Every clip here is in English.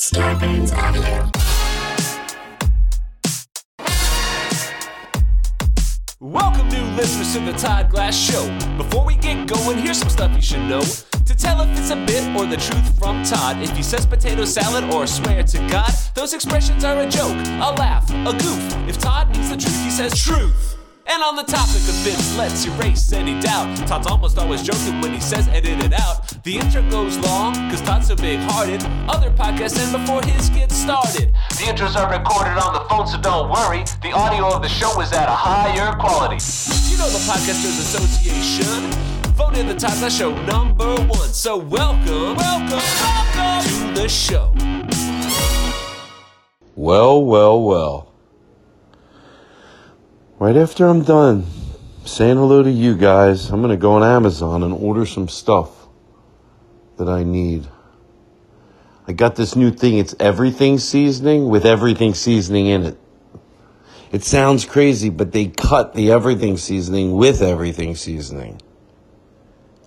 Scarpins Audio. Welcome, new listeners, to The Todd Glass Show. Before we get going, here's some stuff you should know. To tell if it's a bit or the truth from Todd. If he says potato salad or swear to God, those expressions are a joke, a laugh, a goof. If Todd means the truth, he says truth. And on the topic of bits, let's erase any doubt. Todd's almost always joking when he says edit it out. The intro goes long, cause Todd's so big-hearted. Other podcasts end before his gets started. The intros are recorded on the phone, so don't worry. The audio of the show is at a higher quality. You know the Podcasters Association voted the Todd Glass Show #1. So welcome to the show. Well. Right after I'm done saying hello to you guys, I'm going to go on Amazon and order some stuff that I need. I got this new thing. It's everything seasoning with everything seasoning in it. It sounds crazy, but they cut the everything seasoning with everything seasoning.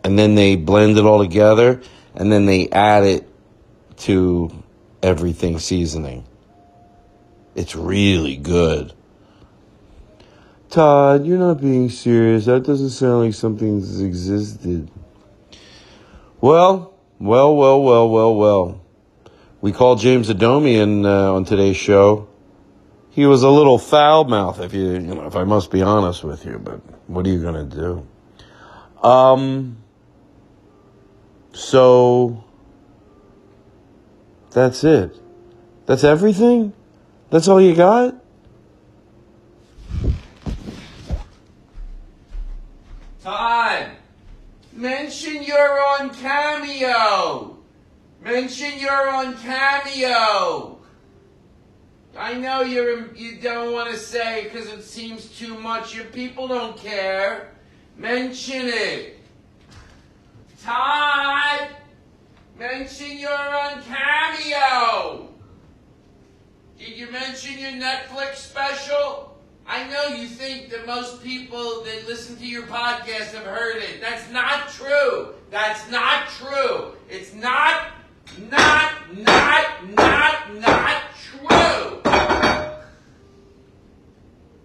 And then they blend it all together, and then they add it to everything seasoning. It's really good. Todd, you're not being serious. That doesn't sound like something's existed. Well. We called James Adomian on today's show. He was a little foul-mouthed, if I must be honest with you. But what are you gonna do? So that's it. That's everything. That's all you got. Todd, mention you're on Cameo. I know you don't want to say because it seems too much. Your people don't care. Mention it. Todd, mention you're on Cameo. Did you mention your Netflix special? I know you think that most people that listen to your podcast have heard it. That's not true. It's not true.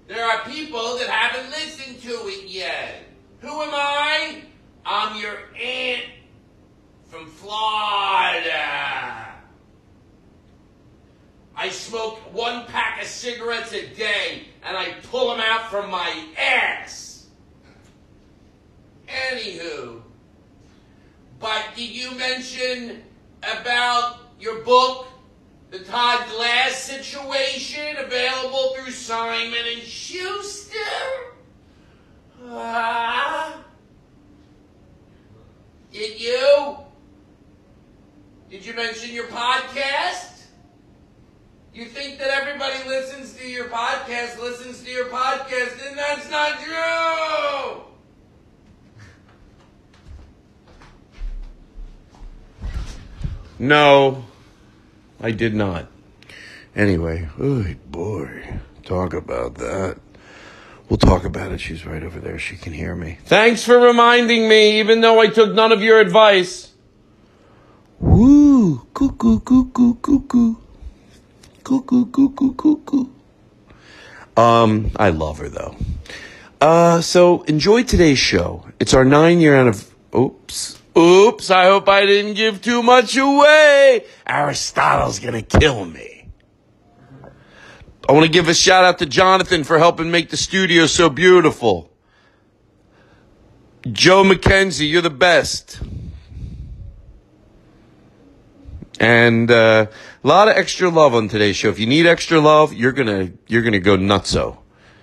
There are people that haven't listened to it yet. Who am I? I'm your aunt from Florida. I smoke one pack of cigarettes a day, and I pull them out from my ass. Anywho, but did you mention about your book, The Todd Glass Situation, available through Simon & Schuster? Did you? Did you mention your podcast? You think that everybody listens to your podcast, and that's not true! No, I did not. Anyway, oh boy, talk about that. We'll talk about it. She's right over there. She can hear me. Thanks for reminding me, even though I took none of your advice. Woo, cuckoo. I love her though. So enjoy today's show. It's our 9-year anniversary. Oops. I hope I didn't give too much away. Aristotle's gonna kill me. I want to give a shout out to Jonathan for helping make the studio so beautiful. Joe McKenzie, you're the best. And a lot of extra love on today's show. If you need extra love, you're gonna go nutso.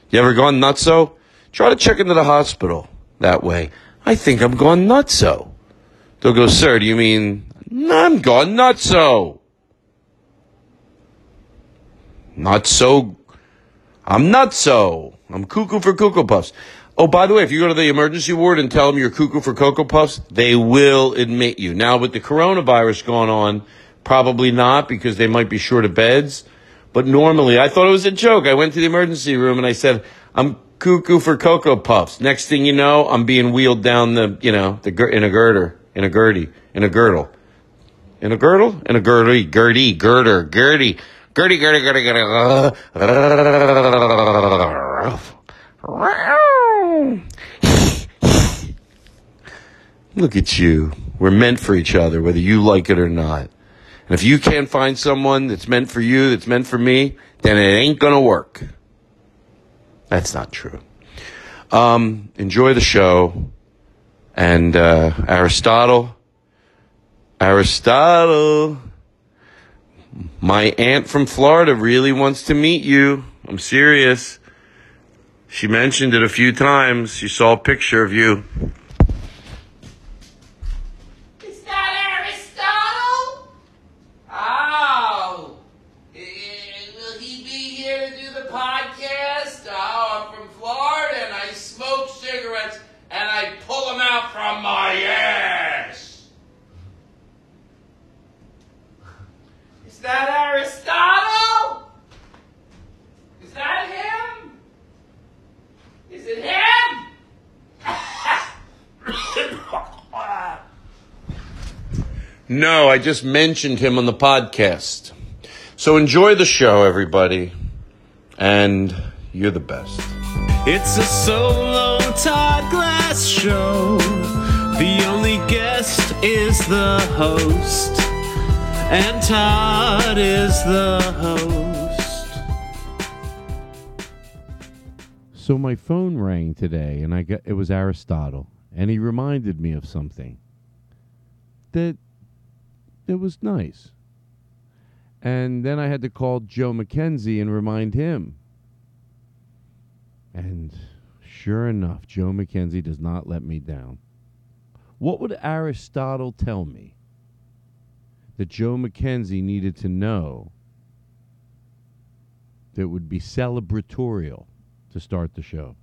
You ever gone nutso? Try to check into the hospital that way. I think I'm gone nutso. They'll go, sir, do you mean I'm gone nutso? Not so. I'm nutso. I'm cuckoo for Cocoa Puffs. Oh, by the way, if you go to the emergency ward and tell them you're cuckoo for Cocoa Puffs, they will admit you. Now, with the coronavirus going on, probably not, because they might be short of beds. But normally, I thought it was a joke. I went to the emergency room and I said, I'm cuckoo for Cocoa Puffs. Next thing you know, I'm being wheeled down the, in a girdle. And a girdle? And a girder. Look at you. We're meant for each other, whether you like it or not. And if you can't find someone that's meant for you, that's meant for me, then it ain't gonna work. That's not true. Enjoy the show. And Aristotle, my aunt from Florida really wants to meet you. I'm serious. She mentioned it a few times. She saw a picture of you. Is that Aristotle? Oh. Will he be here to do the podcast? Oh, I'm from Florida and I smoke cigarettes and I pull them out from my ass. Is that Aristotle? Is that him? Is it him? No, I just mentioned him on the podcast. So enjoy the show, everybody. And you're the best. It's a solo Todd Glass Show. The only guest is the host, and Todd is the host. So my phone rang today, and it was Aristotle, and he reminded me of something that it was nice. And then I had to call Joe McKenzie and remind him. And sure enough, Joe McKenzie does not let me down. What would Aristotle tell me that Joe McKenzie needed to know that would be celebratorial to start the show?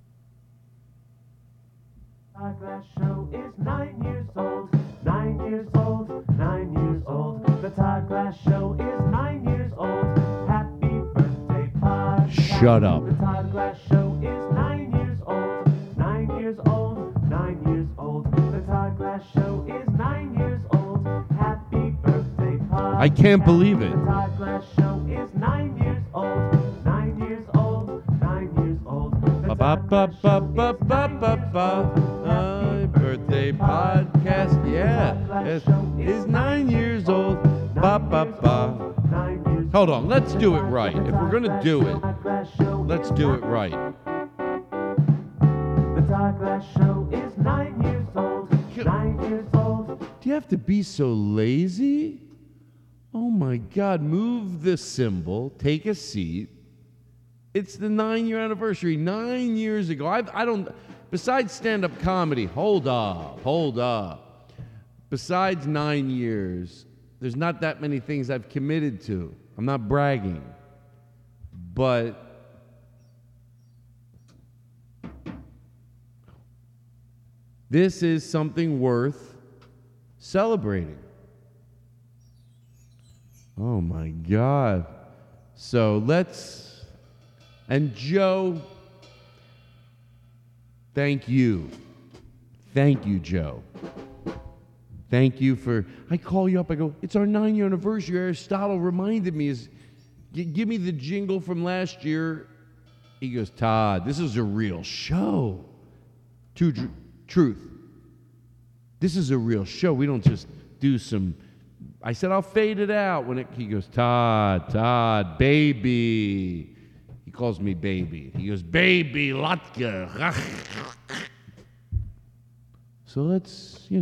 Todd Glass Show is 9 years old, 9 years old, 9 years old. The Todd Glass Show is 9 years old. Happy birthday, Todd. Shut up. The Todd Glass Show is 9 years old, 9 years old, 9 years old. The Todd Glass Show is 9 years old. Happy birthday, Todd. I can't believe it. The Todd Glass Show is 9 years old, 9 years old, 9 years old. The Todd Glass Show is 9 years old. Birthday podcast, yeah. It's 9 years old. Ba ba ba. Hold on, let's do it right. If we're going to do it, let's do it right. The Todd Glass Show is 9 years old, 9 years old. Do you have to be so lazy? Oh my God, move the symbol, take a seat. It's the 9-year anniversary, 9 years ago. Besides stand-up comedy, hold up. Besides 9 years, there's not that many things I've committed to. I'm not bragging, but this is something worth celebrating. Oh my God. So and Joe, thank you. Thank you, Joe. Thank you for, I call you up, I go, it's our 9-year anniversary. Aristotle reminded me, give me the jingle from last year. He goes, Todd, this is a real show. Truth. This is a real show. We don't just do some, I said, I'll fade it out. He goes, Todd, baby. He calls me baby. He goes, baby, Latka. So let's, The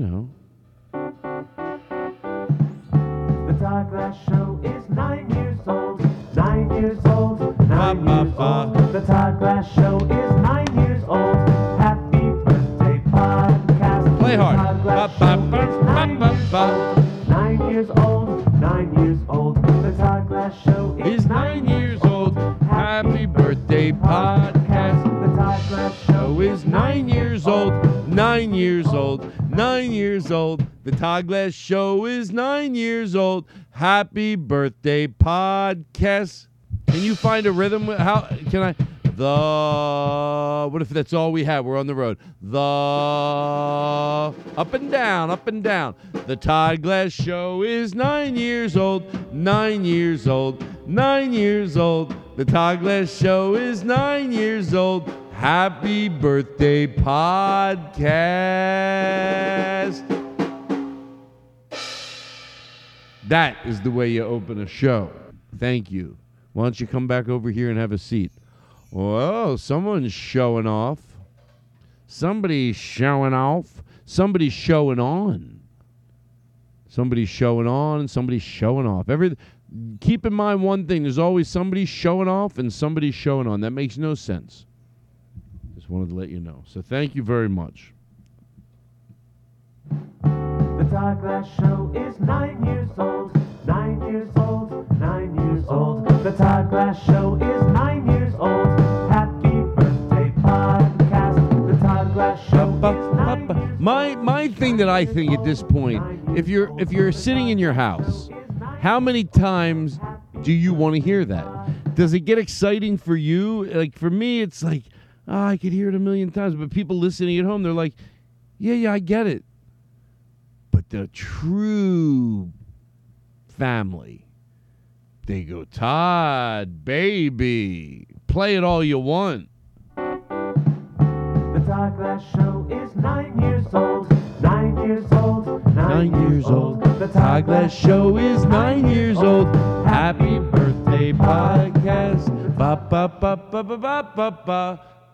Todd Glass Show is 9 years old, 9 years old, 9 years old. The Todd Glass Show is 9 years old. Happy birthday podcast. Play hard. The Todd Glass Show is 9 years old, 9 years old. The Todd Glass Show is 9 years old. Happy birthday podcast. The Todd Glass Show is 9 years old, 9 years old, 9 years old. The Todd Glass Show is 9 years old. Happy birthday, podcast. Can you find a rhythm? How can I? The... What if that's all we have? We're on the road. The... Up and down, up and down. The Todd Glass Show is 9 years old, 9 years old, 9 years old. The Todd Glass Show is 9 years old. Happy birthday, podcast. That is the way you open a show. Thank you. Why don't you come back over here and have a seat? Whoa, someone's showing off. Somebody's showing off. Somebody's showing on. Somebody's showing on and somebody's showing off. Keep in mind one thing. There's always somebody showing off and somebody showing on. That makes no sense. Wanted to let you know. So thank you very much. The Todd Glass Show is 9 years old, 9 years old, 9 years old. The Todd Glass Show is 9 years old. Happy birthday, podcast. The Todd Glass Show is 9 years My thing that I think at this point, if you're sitting in your house, how many times do you want to hear that? Does it get exciting for you? Like for me, it's like, oh, I could hear it a million times, but people listening at home, they're like, yeah, I get it. But the true family, they go, Todd, baby, play it all you want. The Todd Glass Show is 9 years old, 9 years old, 9 years old. The Todd Glass Show is 9 years old. Happy birthday, podcast. Ba ba ba ba ba ba ba ba.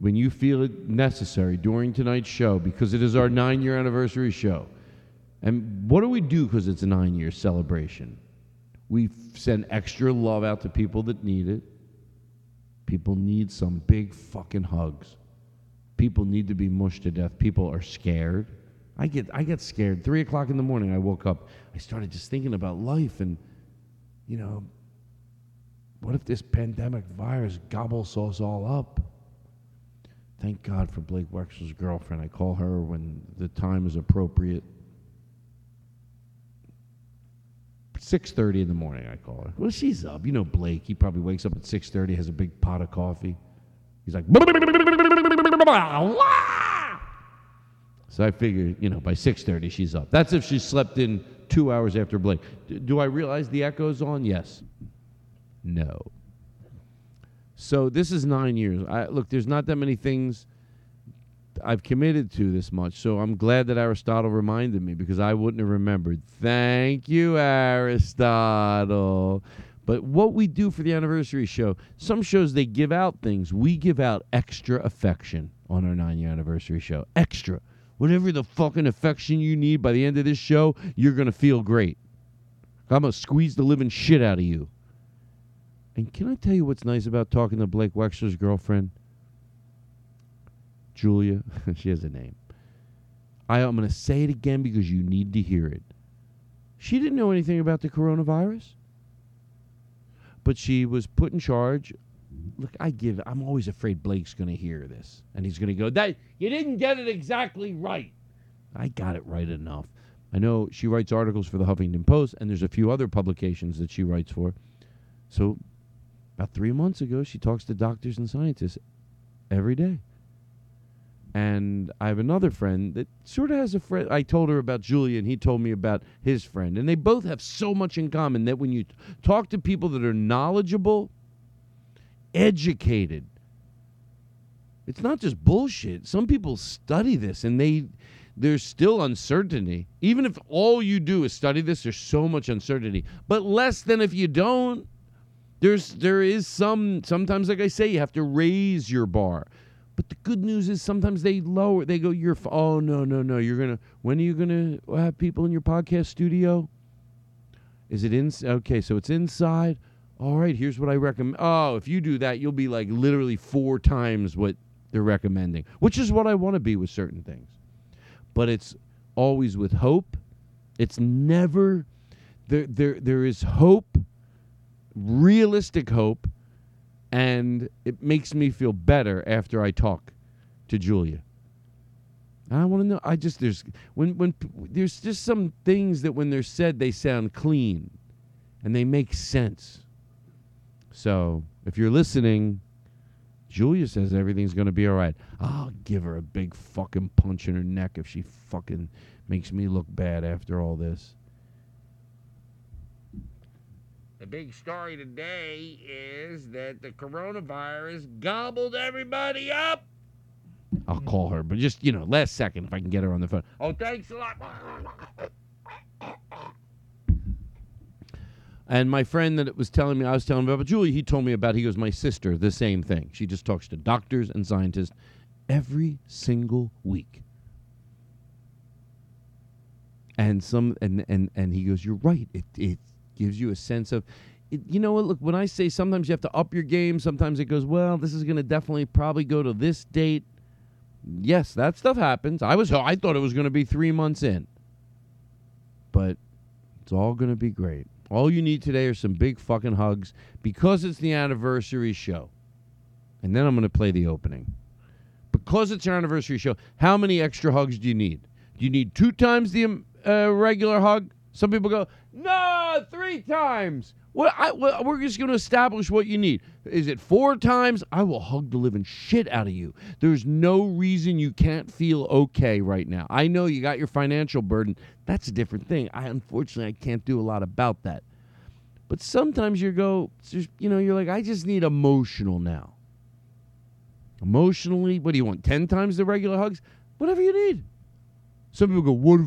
When you feel it necessary during tonight's show, because it is our 9-year anniversary show. And what do we do because it's a 9-year celebration? We send extra love out to people that need it. People need some big fucking hugs. People need to be mushed to death. People are scared. I get scared. 3 o'clock in the morning, I woke up. I started just thinking about life and, you know, what if this pandemic virus gobbles us all up? Thank God for Blake Wexler's girlfriend. I call her when the time is appropriate. 6:30 in the morning, I call her. Well, she's up. You know Blake. He probably wakes up at 6:30, has a big pot of coffee. He's like... So I figure, you know, by 6:30, she's up. That's if she slept in 2 hours after Blake. Do I realize the echo's on? Yes. No. So this is 9 years. Look, there's not that many things I've committed to this much, so I'm glad that Aristotle reminded me because I wouldn't have remembered. Thank you, Aristotle. But what we do for the anniversary show, some shows they give out things. We give out extra affection on our 9-year anniversary show. Extra. Whatever the fucking affection you need by the end of this show, you're going to feel great. I'm going to squeeze the living shit out of you. And can I tell you what's nice about talking to Blake Wexler's girlfriend? Julia. She has a name. I'm going to say it again because you need to hear it. She didn't know anything about the coronavirus. But she was put in charge. Look, I'm always afraid Blake's going to hear this. And he's going to go, "That you didn't get it exactly right." I got it right enough. I know she writes articles for the Huffington Post, and there's a few other publications that she writes for. So... about 3 months ago, she talks to doctors and scientists every day. And I have another friend that sort of has a friend. I told her about Julia, and he told me about his friend. And they both have so much in common that when you talk to people that are knowledgeable, educated, it's not just bullshit. Some people study this, and there's still uncertainty. Even if all you do is study this, there's so much uncertainty. But less than if you don't. There is sometimes, like I say, you have to raise your bar. But the good news is sometimes they lower. They go, oh, no. When are you going to have people in your podcast studio? Is it in? Okay, so it's inside. All right, here's what I recommend. Oh, if you do that, you'll be like literally 4 times what they're recommending, which is what I want to be with certain things. But it's always with hope. It's never, there is hope, realistic hope, and it makes me feel better after I talk to Julia. I don't want to know. I just, there's just some things that when they're said, they sound clean and they make sense. So if you're listening, Julia says everything's going to be all right. I'll give her a big fucking punch in her neck if she fucking makes me look bad after all this. The big story today is that the coronavirus gobbled everybody up. I'll call her, but just, last second if I can get her on the phone. Oh, thanks a lot. And my friend that I was telling him about Julie, he told me about, he goes, my sister, the same thing. She just talks to doctors and scientists every single week. And he goes, you're right. It gives you a sense of, you know what, look, when I say sometimes you have to up your game, sometimes it goes, well, this is going to definitely probably go to this date. Yes, that stuff happens. I thought it was going to be 3 months in. But it's all going to be great. All you need today are some big fucking hugs because it's the anniversary show. And then I'm going to play the opening. Because it's your anniversary show, how many extra hugs do you need? Do you need 2 times the regular hug? Some people go, no, 3 times. We're just going to establish what you need. Is it 4 times? I will hug the living shit out of you. There's no reason you can't feel okay right now. I know you got your financial burden. That's a different thing. Unfortunately, I can't do a lot about that. But sometimes you go, you're like, I just need emotional now. Emotionally, what do you want, 10 times the regular hugs? Whatever you need. Some people go, what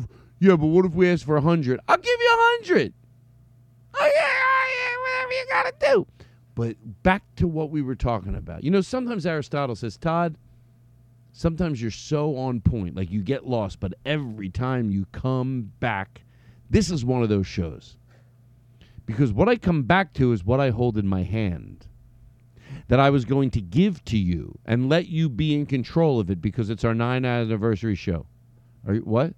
if we ask for 100? I'll give you 100. Oh, yeah. You gotta do. But back to what we were talking about. Sometimes Aristotle says, Todd, sometimes you're so on point, like you get lost, but every time you come back, this is one of those shows. Because what I come back to is what I hold in my hand that I was going to give to you and let you be in control of it because it's our 9th anniversary show. What?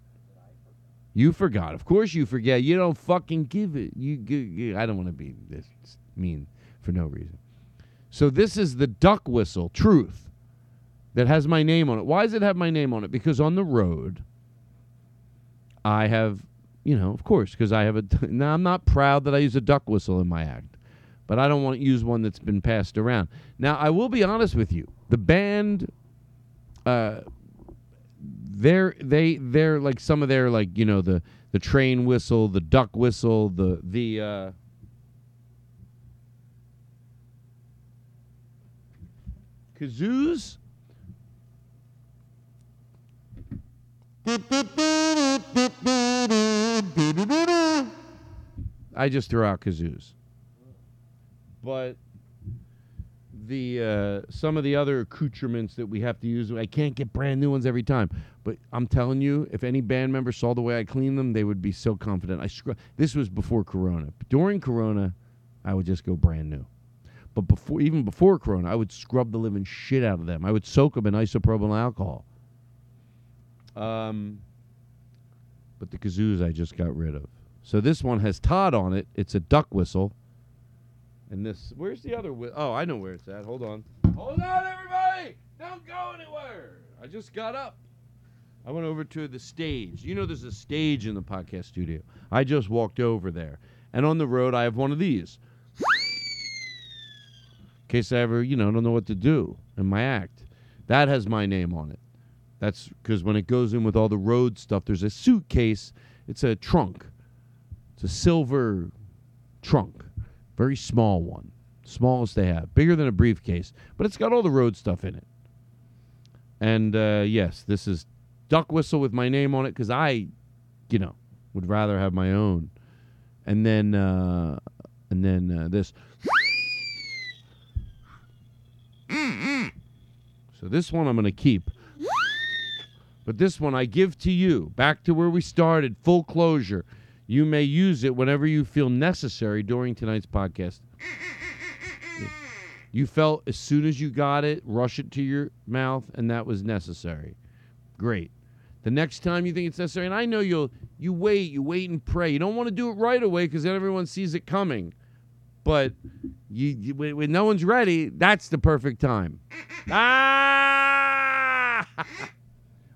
You forgot. Of course you forget. You don't fucking give it. I don't want to be this mean for no reason. So this is the duck whistle, truth, that has my name on it. Why does it have my name on it? Because on the road, I have, of course, because I have a... Now, I'm not proud that I use a duck whistle in my act, but I don't want to use one that's been passed around. Now, I will be honest with you. The band... They're like some of their, like, the train whistle, the duck whistle, the kazoos. I just threw out kazoos. But the some of the other accoutrements that we have to use, I can't get brand new ones every time. But I'm telling you, if any band member saw the way I clean them, they would be so confident. This was before Corona. During Corona, I would just go brand new. But even before Corona, I would scrub the living shit out of them. I would soak them in isopropyl alcohol. But the kazoos I just got rid of. So this one has Todd on it. It's a duck whistle. And this, where's the other? Oh, I know where it's at. Hold on, everybody! Don't go anywhere. I just got up. I went over to the stage. There's a stage in the podcast studio. I just walked over there. And on the road, I have one of these. In case I ever, don't know what to do in my act. That has my name on it. That's because when it goes in with all the road stuff, there's a suitcase. It's a trunk. It's a silver trunk. Very small one. Smallest they have. Bigger than a briefcase. But it's got all the road stuff in it. And, yes, this is duck whistle with my name on it because I, would rather have my own. And then, this. So this one I'm going to keep. But this one I give to you. Back to where we started. Full closure. You may use it whenever you feel necessary during tonight's podcast. You felt as soon as you got it, rush it to your mouth, and that was necessary. Great. The next time you think it's necessary, and I know you wait and pray. You don't want to do it right away because then everyone sees it coming. But you when no one's ready, that's the perfect time. Ah!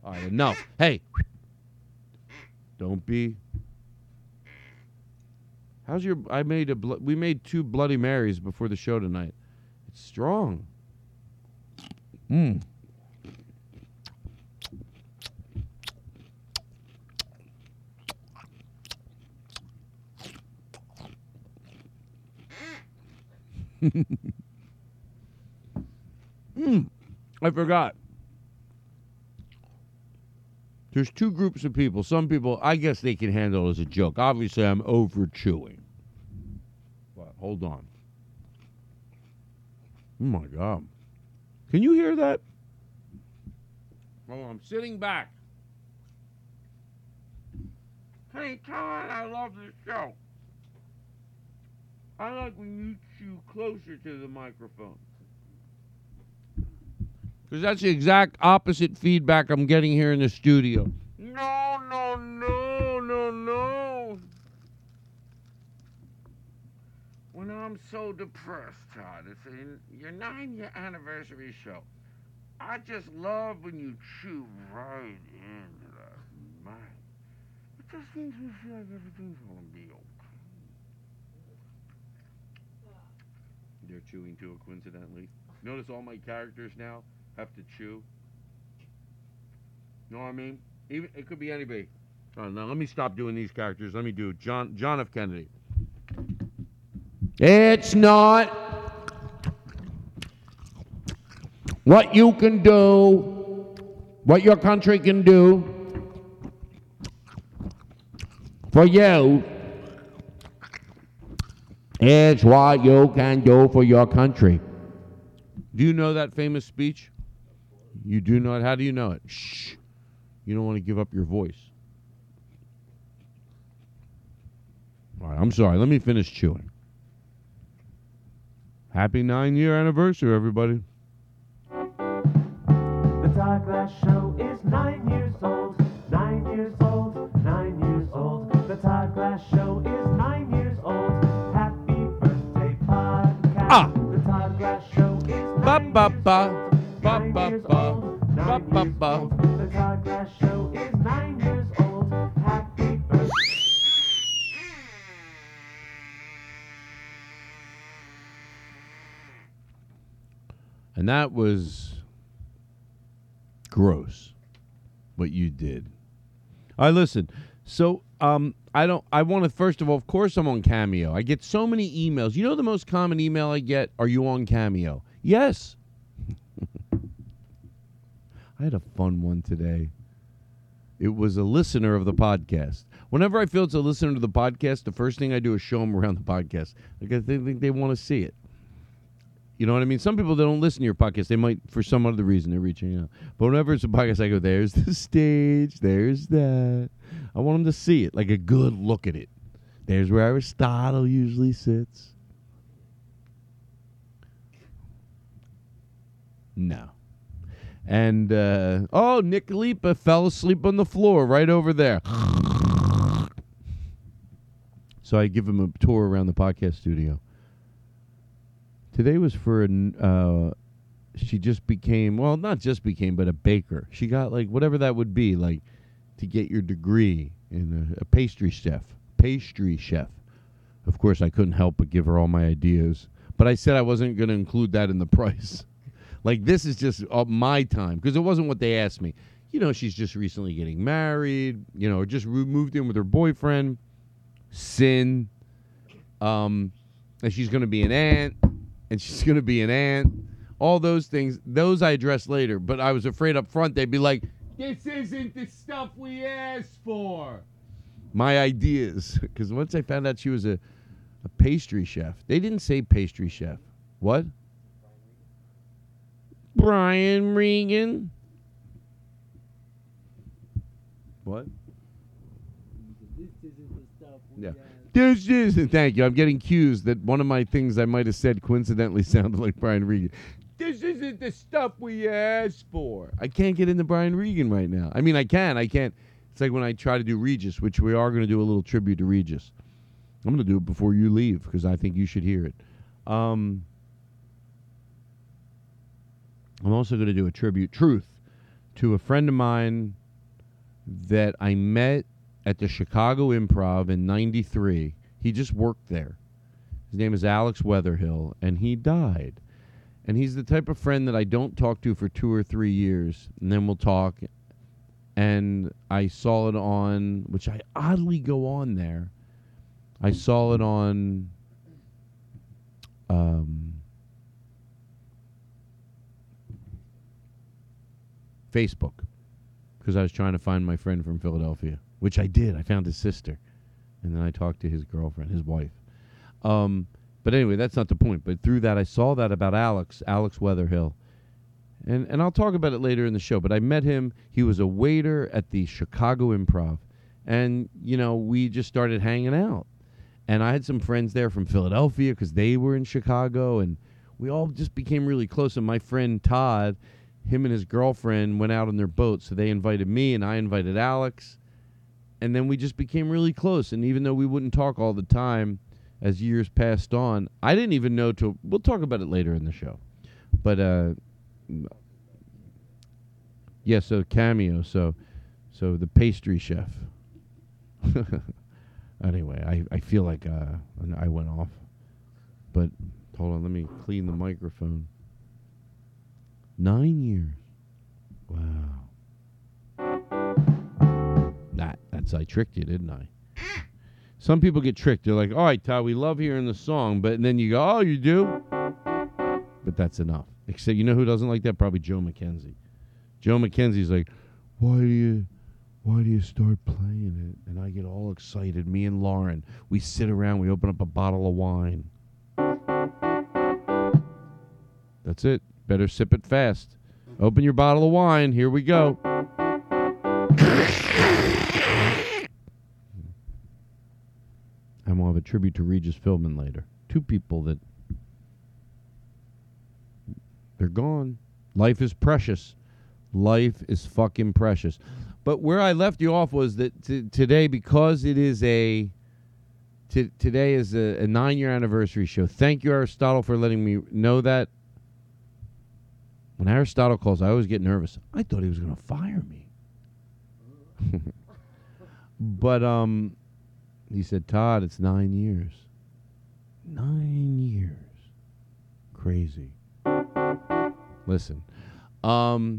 All right, enough. Hey, don't be. How's your? We made two Bloody Marys before the show tonight. It's strong. Mmm. I forgot. There's two groups of people. Some people, I guess they can handle it as a joke. Obviously, I'm over-chewing. But hold on. Oh, my God. Can you hear that? Oh, I'm sitting back. Hey, Todd, I love this show. I like when you chew closer to the microphone. Because that's the exact opposite feedback I'm getting here in the studio. No. When I'm so depressed, Todd, it's in your 9-year anniversary show. I just love when you chew right into the mic. It just makes me feel like everything's going to be okay. They're chewing too, coincidentally. Notice all my characters now have to chew. You know what I mean? Even it could be anybody. Oh, now let me stop doing these characters. Let me do John F. Kennedy. It's not what you can do, what your country can do for you. It's what you can do for your country. Do you know that famous speech? You do know it. How do you know it? Shh. You don't want to give up your voice. All right, I'm sorry. Let me finish chewing. Happy 9-year anniversary, everybody. The Todd Glass Show is 9 years old. 9 years old. 9 years old. The Todd Glass Show is 9 years old. Ah. The Todd Glass Show is 9 years old. The Todd Glass Show is 9 years old. Happy birthday. And that was gross, what you did. All right, listen. So, I want to, first of all, of course I'm on Cameo. I get so many emails. You know the most common email I get? Are you on Cameo? Yes. I had a fun one today. It was a listener of the podcast. Whenever I feel it's a listener to the podcast, the first thing I do is show them around the podcast. Because they think they want to see it. You know what I mean? Some people that don't listen to your podcast, they might, for some other reason, they're reaching out. But whenever it's a podcast, I go, there's the stage, there's that. I want them to see it, like a good look at it. There's where Aristotle usually sits. No. And, Nick Lipa fell asleep on the floor right over there. So I give him a tour around the podcast studio. Today was for she just became, well, not just became, but a baker. She got, like, whatever that would be, like, to get your degree in a pastry chef. Of course, I couldn't help but give her all my ideas. But I said I wasn't going to include that in the price. Like, this is just my time, because it wasn't what they asked me. You know, she's just recently getting married, you know, just moved in with her boyfriend, Sin. And she's going to be an aunt. And she's going to be an aunt. All those things, those I address later. But I was afraid up front they'd be like, this isn't the stuff we asked for. My ideas. Because once I found out she was a pastry chef. They didn't say pastry chef. What? Brian Regan. What? This isn't the stuff we asked This. Thank you. I'm getting cues that one of my things I might have said coincidentally sounded like Brian Regan. This isn't the stuff we asked for. I can't get into Brian Regan right now. I mean, I can. I can't. It's like when I try to do Regis, which we are going to do a little tribute to Regis. I'm going to do it before you leave because I think you should hear it. I'm also going to do a tribute to a friend of mine that I met at the Chicago Improv in 93. He just worked there. His name is Alex Weatherhill, and he died. And he's the type of friend that I don't talk to for 2 or 3 years, and then we'll talk. And I saw it on, which I oddly go on there. I saw it on Facebook because I was trying to find my friend from Philadelphia, which I did. I found his sister, and then I talked to his girlfriend, his wife. But anyway, that's not the point. But through that, I saw that about Alex Weatherhill. And I'll talk about it later in the show. But I met him. He was a waiter at the Chicago Improv. And, you know, we just started hanging out. And I had some friends there from Philadelphia because they were in Chicago. And we all just became really close. And my friend Todd, him and his girlfriend went out on their boat. So they invited me and I invited Alex. And then we just became really close. And even though we wouldn't talk all the time, as years passed on, I didn't even know till... We'll talk about it later in the show. But, yeah, so Cameo. So the pastry chef. Anyway, I feel like I went off. But, hold on, let me clean the microphone. 9 years. Wow. I tricked you, didn't I? Some people get tricked. They're like, all right, Todd, we love hearing the song. But then you go, oh, you do? But that's enough. Except, you know who doesn't like that? Probably Joe McKenzie. Joe Mckenzie's like, why do you start playing it? And I get all excited. Me and Lauren, we sit around. We open up a bottle of wine. That's it. Better sip it fast. Open your bottle of wine. Here we go. And we'll have a tribute to Regis Philbin later. Two people that... They're gone. Life is precious. Life is fucking precious. But where I left you off was that today, because it is a... Today is a 9-year anniversary show. Thank you, Aristotle, for letting me know that. When Aristotle calls, I always get nervous. I thought he was going to fire me. But, he said, Todd, it's 9 years. 9 years. Crazy. Listen,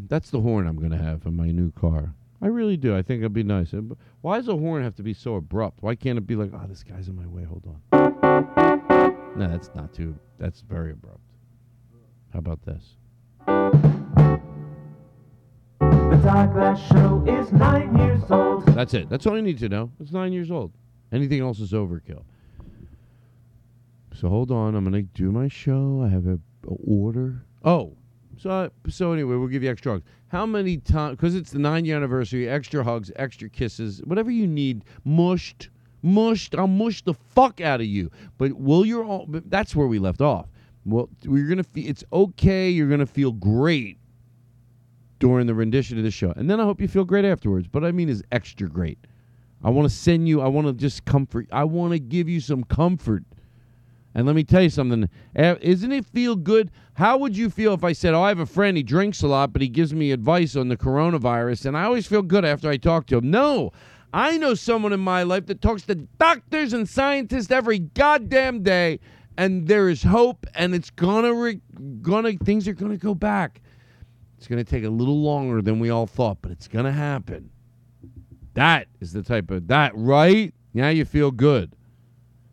that's the horn I'm going to have in my new car. I really do. I think it'd be nice. Why does a horn have to be so abrupt? Why can't it be like, oh, this guy's in my way. Hold on. No, that's not too. That's very abrupt. How about this? The Todd Glass Show is 9 years old. That's it. That's all you need to know. It's 9 years old. Anything else is overkill. So hold on. I'm going to do my show. I have a order. Oh. So anyway, we'll give you extra hugs. How many times? Because it's the 9-year anniversary. Extra hugs, extra kisses, whatever you need. Mushed. I'll mush the fuck out of you. But will you all... That's where we left off. Well, we're going to... It's okay. You're going to feel great during the rendition of the show. And then I hope you feel great afterwards. But I mean is extra great. I want to send you, I want to just comfort, I want to give you some comfort. And let me tell you something, isn't it feel good? How would you feel if I said, oh, I have a friend, he drinks a lot, but he gives me advice on the coronavirus, and I always feel good after I talk to him? No, I know someone in my life that talks to doctors and scientists every goddamn day, and there is hope, and it's things are going to go back. It's going to take a little longer than we all thought, but it's going to happen. That is the type of that, right? Now you feel good.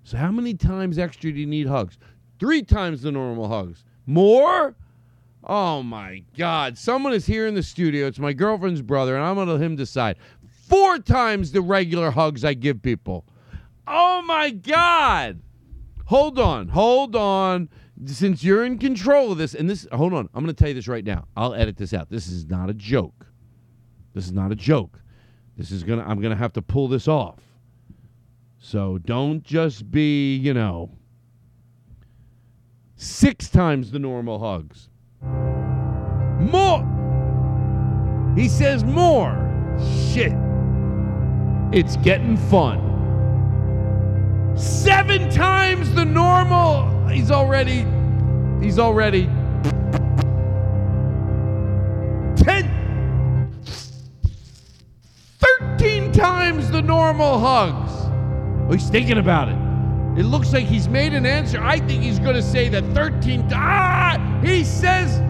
So how many times extra do you need hugs? 3 times the normal hugs. More? Oh, my God. Someone is here in the studio. It's my girlfriend's brother, and I'm going to let him decide. 4 times the regular hugs I give people. Oh, my God. Hold on. Since you're in control of this, hold on. I'm going to tell you this right now. I'll edit this out. This is not a joke. I'm going to have to pull this off. So don't just be, you know, 6 times the normal hugs. More! He says more. Shit. It's getting fun. 7 times the normal. He's already 13 times the normal hugs. Oh, he's thinking about it. It looks like he's made an answer. I think he's going to say that 13. He says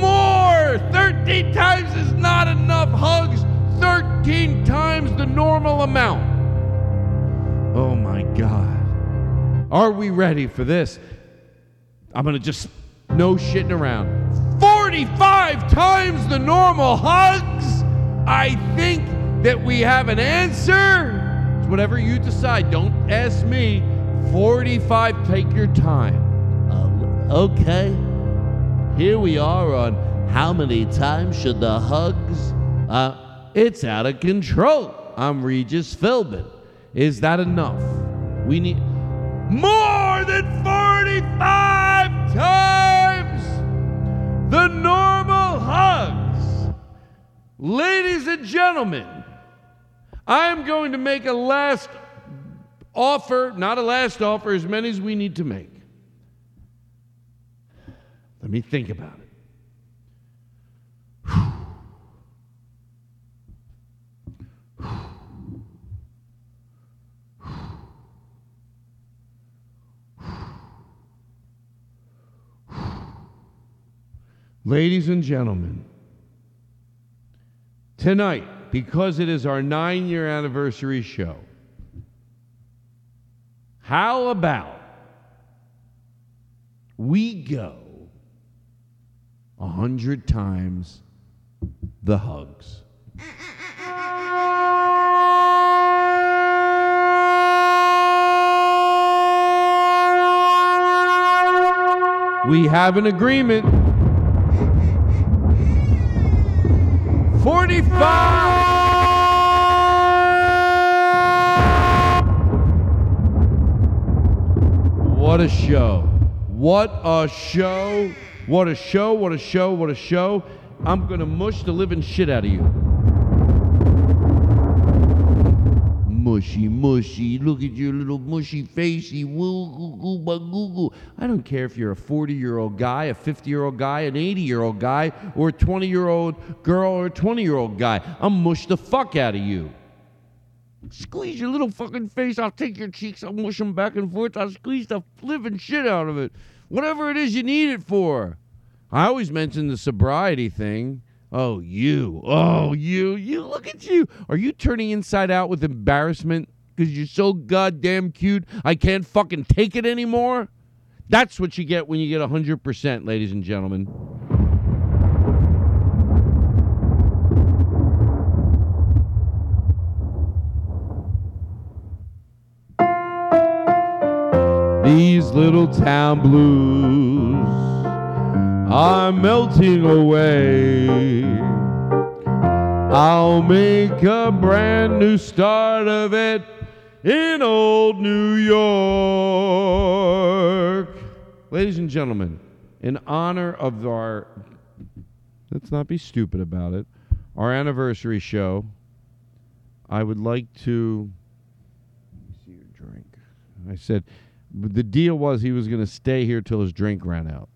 more. 13 times is not enough hugs. 13 times the normal amount. Oh my God. Are we ready for this? I'm going to just no shitting around. 45 times the normal hugs. I think that we have an answer. It's whatever you decide. Don't ask me. 45, take your time. Okay. Here we are on how many times should the hugs... It's out of control. I'm Regis Philbin. Is that enough? We need more than 45 times the normal hugs. Ladies and gentlemen, I am going to make a last offer, not a last offer, as many as we need to make. Let me think about it. Ladies and gentlemen, tonight, because it is our 9-year anniversary show, how about we go 100 times the hugs? We have an agreement. 45! What a show. What a show. What a show. What a show. What a show. I'm going to mush the living shit out of you. Mushy, mushy. Look at your little mushy facey. Woo, goo, goo, ba, goo, goo. I don't care if you're a 40-year-old guy, a 50-year-old guy, an 80-year-old guy, or a 20-year-old girl, or a 20-year-old guy. I'll mush the fuck out of you. Squeeze your little fucking face. I'll take your cheeks. I'll mush them back and forth. I'll squeeze the living shit out of it. Whatever it is you need it for. I always mention the sobriety thing. Oh, you, look at you. Are you turning inside out with embarrassment because you're so goddamn cute I can't fucking take it anymore? That's what you get when you get 100%, ladies and gentlemen. These little town blues are melting away. I'll make a brand new start of it in old New York. Ladies and gentlemen, in honor of our, let's not be stupid about it, our anniversary show, I would like to, let me see your drink. I said, the deal was he was going to stay here till his drink ran out.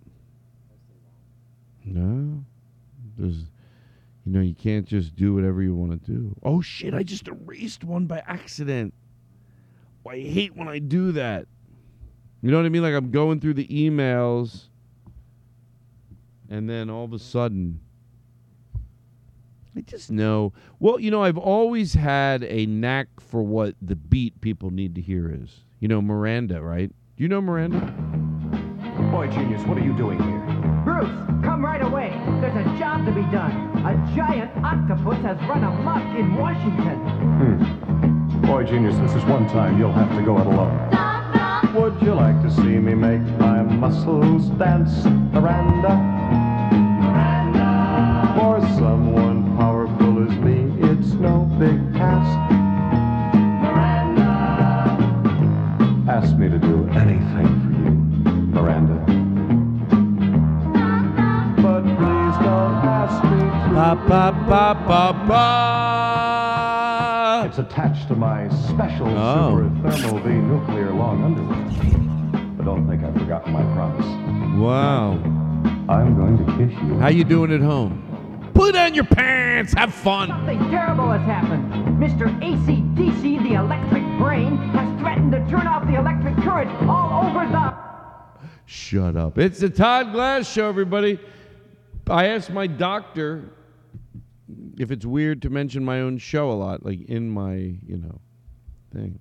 No, there's, you know, you can't just do whatever you want to do. Oh, shit, I just erased one by accident. Oh, I hate when I do that. You know what I mean? Like I'm going through the emails, and then all of a sudden, I just know. Well, you know, I've always had a knack for what the beat people need to hear is. You know, Miranda, right? Do you know Miranda? Boy, genius, what are you doing here? Bruce, come right away. There's a job to be done. A giant octopus has run amok in Washington. Boy, genius, this is one time you'll have to go it alone. Stop, stop. Would you like to see me make my muscles dance, Miranda? Miranda. For someone powerful as me, it's no big task. Miranda. Ba, ba, ba, ba, ba. It's attached to my special super thermal nuclear long underwear. But don't think I've forgotten my promise. Wow. I'm going to kiss you. How you doing at home? Put on your pants. Have fun. Something terrible has happened. Mr. AC/DC, the electric brain, has threatened to turn off the electric current all over the... Shut up. It's the Todd Glass Show, everybody. I asked my doctor if it's weird to mention my own show a lot, like in my, you know, thing.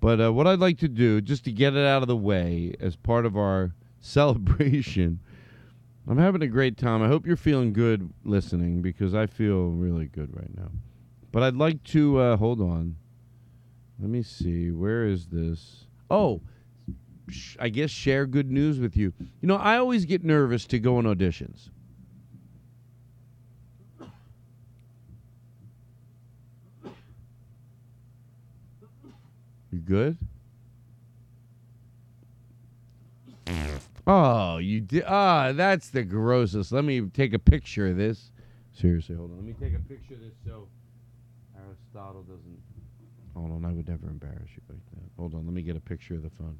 But what I'd like to do, just to get it out of the way as part of our celebration, I'm having a great time. I hope you're feeling good listening, because I feel really good right now. But I'd like to, hold on. Let me see. Where is this? Oh, I guess share good news with you. You know, I always get nervous to go on auditions. You good? Oh, you did. Ah, that's the grossest. Let me take a picture of this. Seriously, hold on. Let me take a picture of this so Aristotle doesn't... Hold on, I would never embarrass you like that. Hold on, let me get a picture of the phone.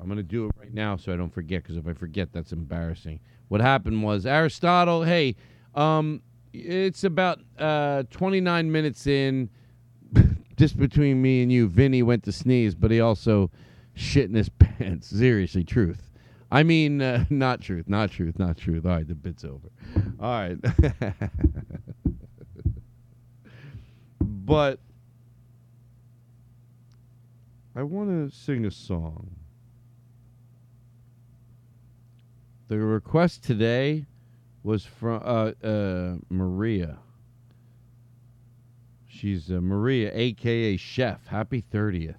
I'm going to do it right now so I don't forget, because if I forget, that's embarrassing. What happened was, Aristotle, hey, it's about 29 minutes in, just between me and you, Vinny went to sneeze, but he also shit in his pants. Seriously, truth. I mean, not truth. All right, the bit's over. All right. But I want to sing a song. The request today was from Maria. She's Maria, a.k.a. Chef. Happy 30th.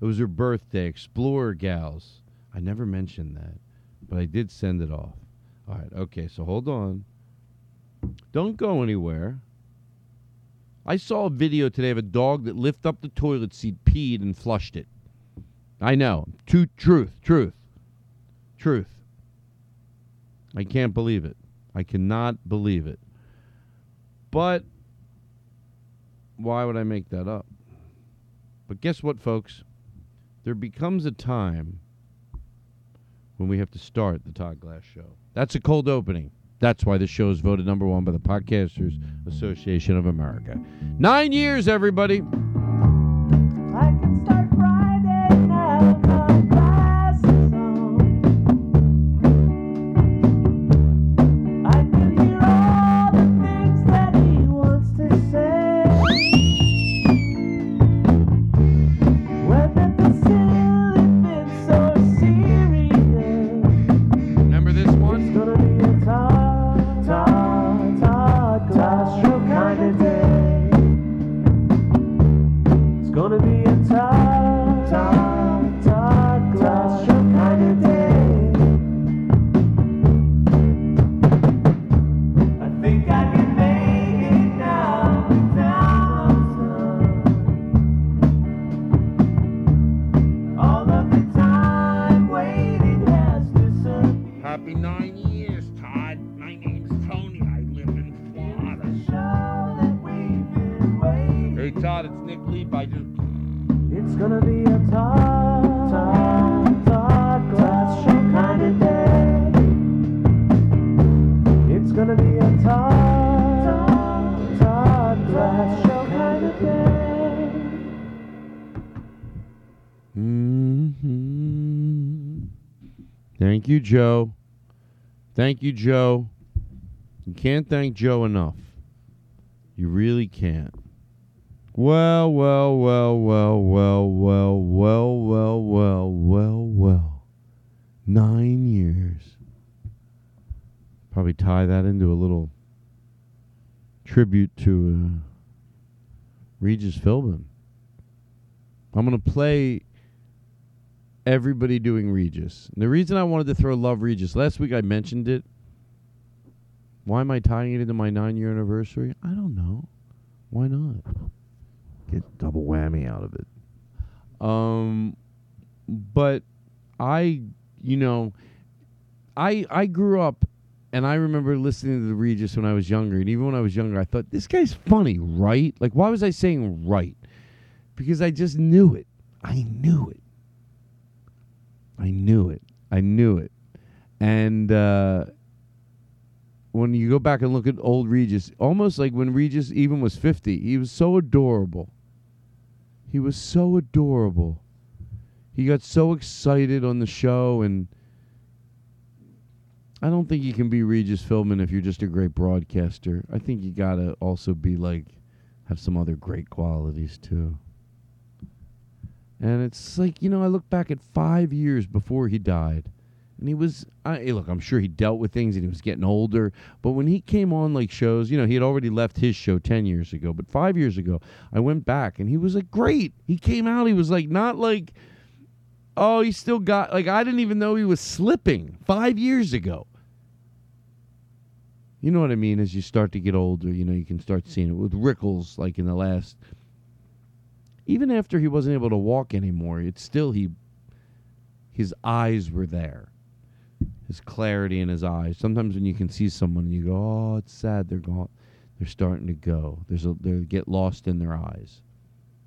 It was her birthday. Explorer Gals. I never mentioned that, but I did send it off. All right, okay, so hold on. Don't go anywhere. I saw a video today of a dog that lifted up the toilet seat, peed, and flushed it. I know. Truth. I can't believe it. I cannot believe it. But why would I make that up? But guess what, folks? There becomes a time when we have to start the Todd Glass Show. That's a cold opening. That's why the show is voted number one by the Podcasters Association of America. 9 years, everybody. I can start Friday now. The glass is on. I can hear all the things that he wants to say. Whether the silly bits or serious. Remember this one? It's gonna be a time. Thank you, Joe. Thank you, Joe. You can't thank Joe enough. You really can't. Well. 9 years. Probably tie that into a little tribute to Regis Philbin. I'm going to play everybody doing Regis. And the reason I wanted to throw Love Regis, last week I mentioned it. Why am I tying it into my 9-year anniversary? I don't know. Why not? Get double whammy out of it. But I, you know, I grew up, and I remember listening to the Regis when I was younger. And even when I was younger, I thought, this guy's funny, right? Like, why was I saying right? Because I just knew it. I knew it. And when you go back and look at old Regis, almost like when Regis even was 50, he was so adorable. He got so excited on the show, and I don't think you can be Regis Philbin if you're just a great broadcaster. I think you gotta also be like, have some other great qualities too. And it's like, you know, I look back at 5 years before he died, and he was, I'm sure he dealt with things and he was getting older, but when he came on like shows, you know, he had already left his show 10 years ago, but 5 years ago, I went back and he was like, great. He came out, he was like, not like, oh, he still got, like, I didn't even know he was slipping 5 years ago. You know what I mean? As you start to get older, you know, you can start seeing it with Rickles, like in the last, even after he wasn't able to walk anymore, it's still his eyes were there. His clarity in his eyes. Sometimes when you can see someone, you go, "Oh, it's sad they're gone. They're starting to go. They get lost in their eyes."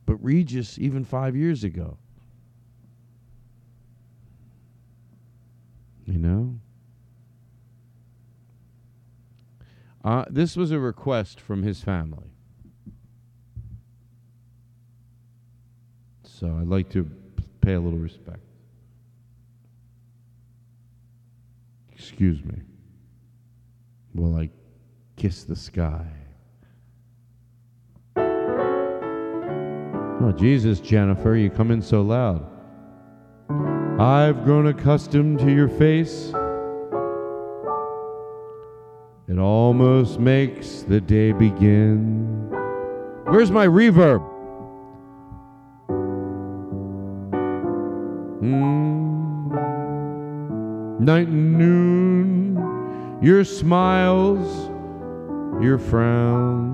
But Regis, even 5 years ago, you know, this was a request from his family, so I'd like to pay a little respect. Excuse me while I kiss the sky. Oh, Jesus, Jennifer, you come in so loud. I've grown accustomed to your face. It almost makes the day begin. Where's my reverb? Night and noon, your smiles, your frowns.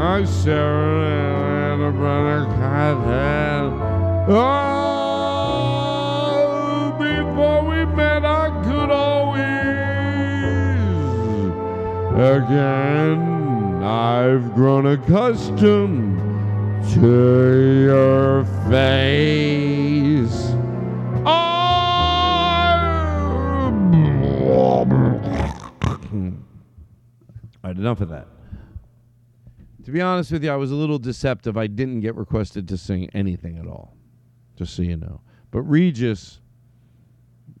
I'm staring at a brother cat. Oh, before we met, I could always. Again, I've grown accustomed to your face. All right, enough of that. To be honest with you, I was a little deceptive. I didn't get requested to sing anything at all, just so you know. But Regis,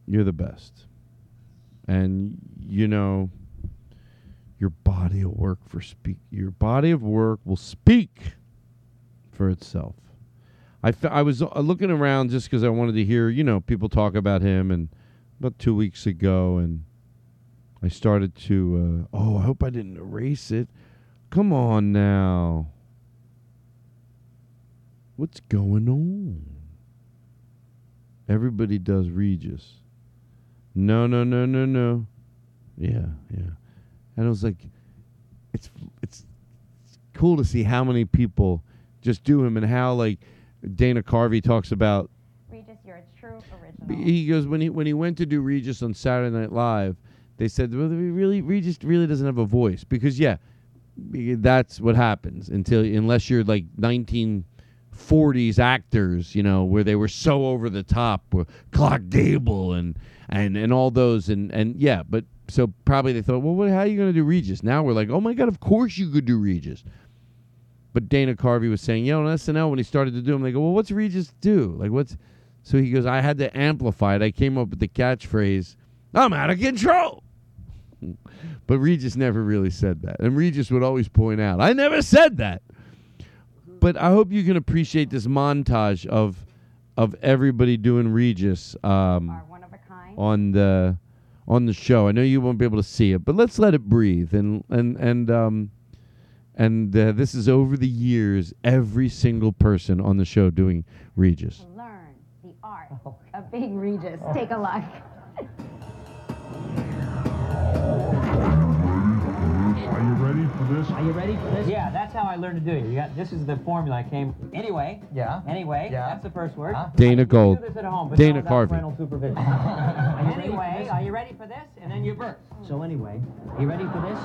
you're the best. And, you know, your body of work will speak for itself. I was looking around just because I wanted to hear, you know, people talk about him. And about 2 weeks ago, and I started to, I hope I didn't erase it. Come on now. What's going on? Everybody does Regis. No. Yeah. And I was like, it's cool to see how many people just do him, and how, like, Dana Carvey talks about Regis, you're a true original. He goes, when he went to do Regis on Saturday Night Live, they said, well, Regis really doesn't have a voice, because that's what happens unless you're like 1940s actors, you know, where they were so over the top, or Clark Gable and all those, but so probably they thought, well, how are you going to do Regis? Now we're like, oh my God, of course you could do Regis. But Dana Carvey was saying, on SNL when he started to do them, they go, well, what's Regis do? Like so he goes, I had to amplify it. I came up with the catchphrase, I'm out of control. But Regis never really said that. And Regis would always point out, I never said that. But I hope you can appreciate this montage of everybody doing Regis one of a kind. on the show. I know you won't be able to see it, but let's let it breathe. And this is over the years, every single person on the show doing Regis. Learn heart. A big Regis. Take a look. Are you ready for this? Are you ready for this? Yeah, that's how I learned to do it. You got, this is the formula I came... Anyway. Yeah. Anyway. Yeah. That's the first word. Huh? Dana Gold. Do this at home, but Dana Carvey. Parental supervision. Anyway, are you ready for this? And then you burst. So anyway, are you ready for this?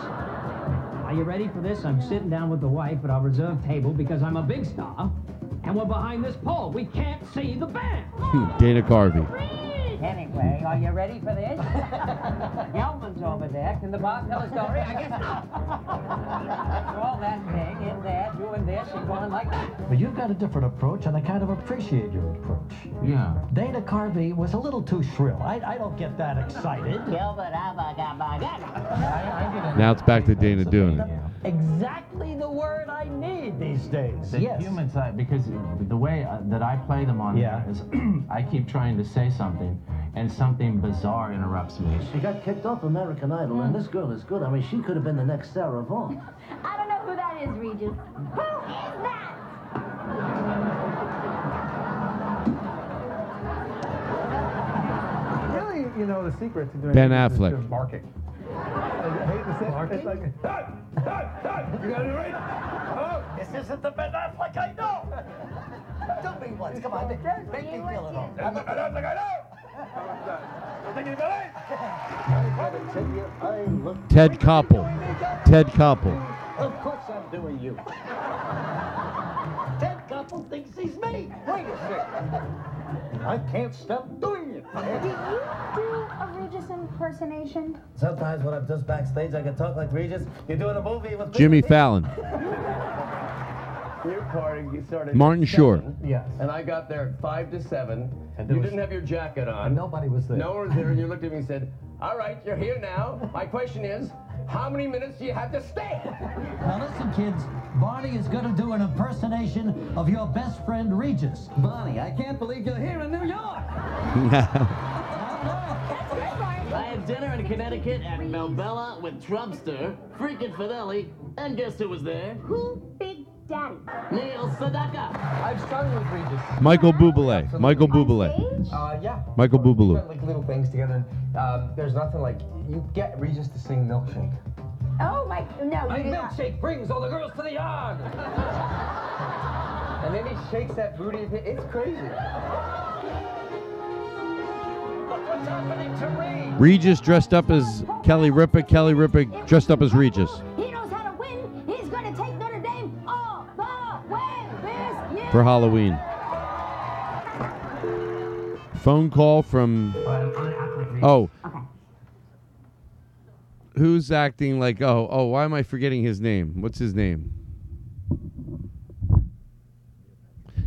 Are you ready for this? I'm sitting down with the wife at our reserved table because I'm a big star, and we're behind this pole. We can't see the band. Dana Carvey. Anyway, are you ready for this? Gelman's over there. Can the boss tell a story? I guess not. All that thing in there, doing this and going like that. But you've got a different approach, and I kind of appreciate your approach. Yeah. Dana Carvey was a little too shrill. I don't get that excited. Now it's back to Dana doing it. Exactly the word I need these days. The human side, because the way that I play them on there is I keep trying to say something, and something bizarre interrupts me. She got kicked off American Idol, and this girl is good. I mean, she could have been the next Sarah Vaughan. I don't know who that is, Regis. Who is that? Really, you know, the secret to doing Ben Affleck. Is barking. I hate to say barking. It's like, you got it right. Oh, this isn't the Ben Affleck I know. Don't be one. Come on, make me feel it all. I'm the Ben Affleck I know. Ted Koppel. Ted Koppel. Of course I'm doing you. Ted Koppel thinks he's me. Wait a second. I can't stop doing it. Did you do a Regis impersonation? Sometimes when I'm just backstage, I can talk like Regis. You're doing a movie with Jimmy Fallon. Your party, you started Martin Short. Yes. And I got there at 5 to 7. And you didn't have your jacket on. And nobody was there. No one was there, and you looked at me and said, all right, you're here now. My question is, how many minutes do you have to stay? Now listen, kids, Barney is going to do an impersonation of your best friend, Regis. Barney, I can't believe you're here in New York. I had dinner in Connecticut at Melbella with Trumpster, Freakin' Fidelli, and guess who was there? Who? Big Daddy. Neil Sedaka. I've sung with Regis. Michael Bublé. Absolutely. Michael Bublé. Yeah. Michael Bublé. We've done, like, little things together. There's nothing like you get Regis to sing Milkshake. Oh my! No, my milkshake brings all the girls to the yard. And then he shakes that booty. It's crazy. Look what's happening to Regis. Regis dressed up as Kelly Ripa. Kelly Ripa dressed up as Regis. For Halloween. Phone call from... Oh. Okay. Who's acting like... Oh, why am I forgetting his name? What's his name?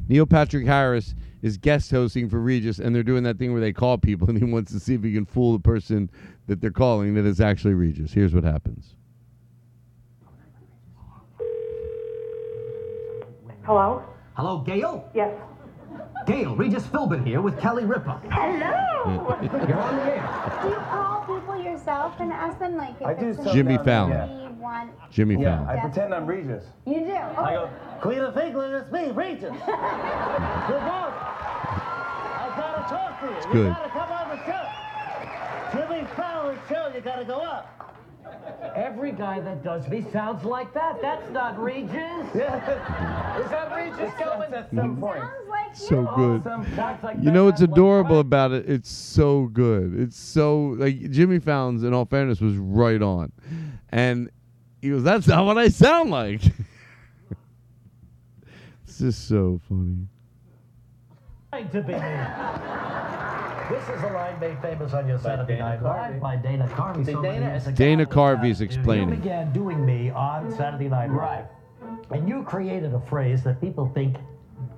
Neil Patrick Harris is guest hosting for Regis, and they're doing that thing where they call people, and he wants to see if he can fool the person that they're calling that is actually Regis. Here's what happens. Hello? Hello, Gail? Yes. Gail, Regis Philbin here with Kelly Ripa. Hello! You're on the air. Do you call people yourself and ask them, like, if I do it's Jimmy Fallon. Jimmy Fallon. I pretend I'm Regis. You do? Oh. I go, Queen of England, it's me, Regis. Good morning. I've got to talk to you. It's good. You got to come on the show. Jimmy Fallon show, you got to go up. Every guy that does me sounds like that. That's not Regis. Yeah. Is that Regis Philbin at some point? Sounds like so you. So good. Like you know what's adorable about it? It's so good. It's so, like, Jimmy Fallon's, in all fairness, was right on. And he goes, that's not what I sound like. It's just so funny. To be This is a line made famous on your Saturday Night Live by Dana Carvey. Dana Carvey's explaining. You began doing me on Saturday Night Live, and you created a phrase that people think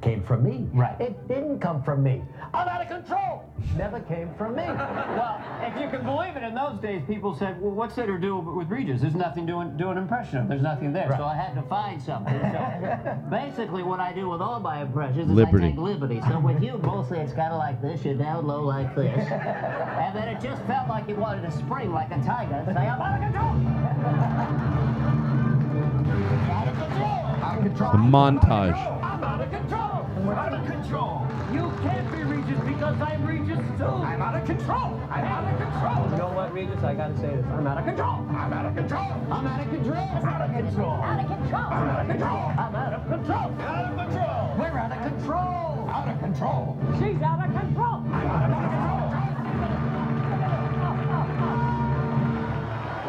came from me. Right. It didn't come from me. I'm out of control. Never came from me. Well, if you can believe it, in those days, people said, well, what's there to do with Regis? There's nothing to do an impression of. There's nothing there. Right. So I had to find something. So basically what I do with all my impressions is liberty. I take liberty. So with you, mostly it's kind of like this. You're down low like this. And then it just felt like you wanted to spring like a tiger and say, I'm out of control. Out of control. Out of control. The montage. I'm out of control. You can't be Regis Regis because I'm Regis too. I'm out of control. I'm out of control. You know what, Regis? I gotta say this. I'm out of control. I'm out of control. I'm out of control. I'm out of control. Out of control. I'm out of control. I'm out of control. Out of control. We're out of control. Out of control. She's out of control. I'm out of control.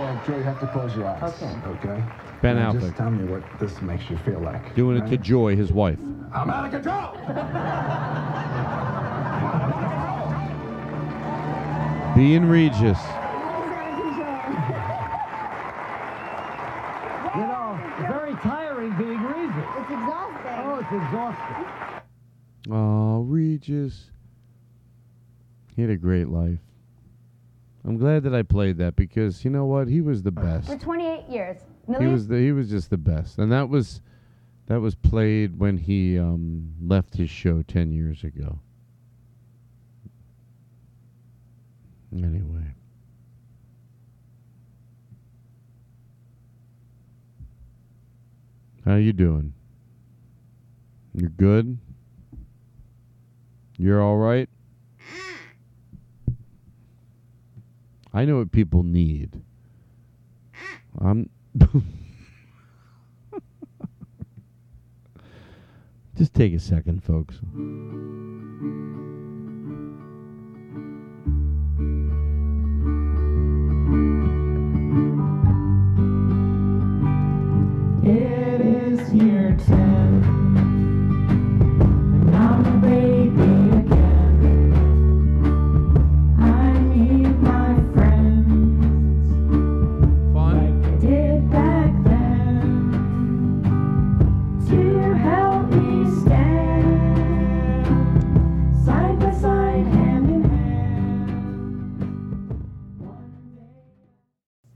Well, Joe, you have to close your eyes. Okay. Okay. Ben Affleck. Just tell me what this makes you feel like. Doing it to Joy, his wife. I'm out of control! Being Regis. You know, very tiring being Regis. It's exhausting. Oh, it's exhausting. Oh, Regis. He had a great life. I'm glad that I played that because, you know what? He was the best. For 28 years. Million? He was just the best. And that was played when he left his show 10 years ago. Anyway. How you doing? You're good? You're all right? I know what people need. I'm just take a second, folks. It is year 10, and I'm a baby.